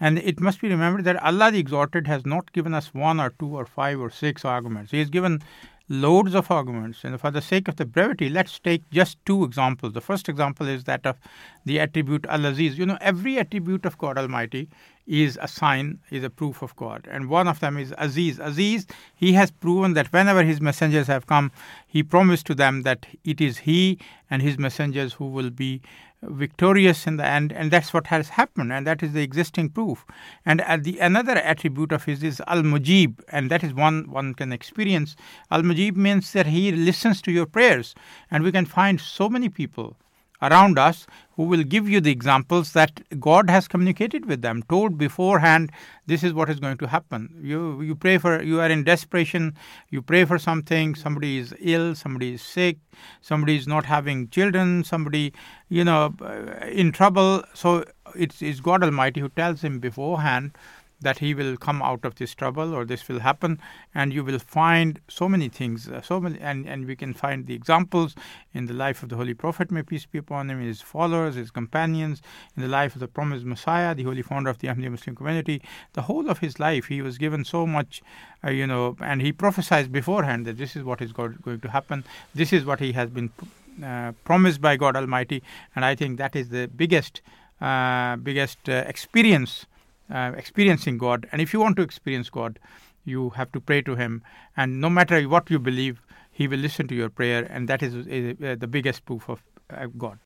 And it must be remembered that Allah the Exalted has not given us one or two or five or six arguments. He has given loads of arguments, and for the sake of the brevity, let's take just two examples. The first example is that of the attribute Al-Aziz. You know, every attribute of God Almighty is a sign, is a proof of God, and one of them is Aziz. Aziz, he has proven that whenever his messengers have come, he promised to them that it is he and his messengers who will be victorious in the end, and that's what has happened, and that is the existing proof. And another attribute of his is Al-Mujib, and that is one can experience. Al-Mujib means that he listens to your prayers, and we can find so many people around us who will give you the examples that God has communicated with them, told beforehand, this is what is going to happen. You pray for, you are in desperation, you pray for something, somebody is ill, somebody is sick, somebody is not having children, somebody, you know, in trouble. So it's God Almighty who tells him beforehand that he will come out of this trouble, or this will happen, and you will find so many things, and we can find the examples in the life of the Holy Prophet, may peace be upon him, his followers, his companions, in the life of the Promised Messiah, the Holy Founder of the Ahmadiyya Muslim Community. The whole of his life, he was given so much, you know, and he prophesied beforehand that this is what is going to happen, this is what he has been promised by God Almighty, and I think that is the biggest experience, experiencing God. And if you want to experience God, you have to pray to him, and no matter what you believe, he will listen to your prayer, and that is the biggest proof of God.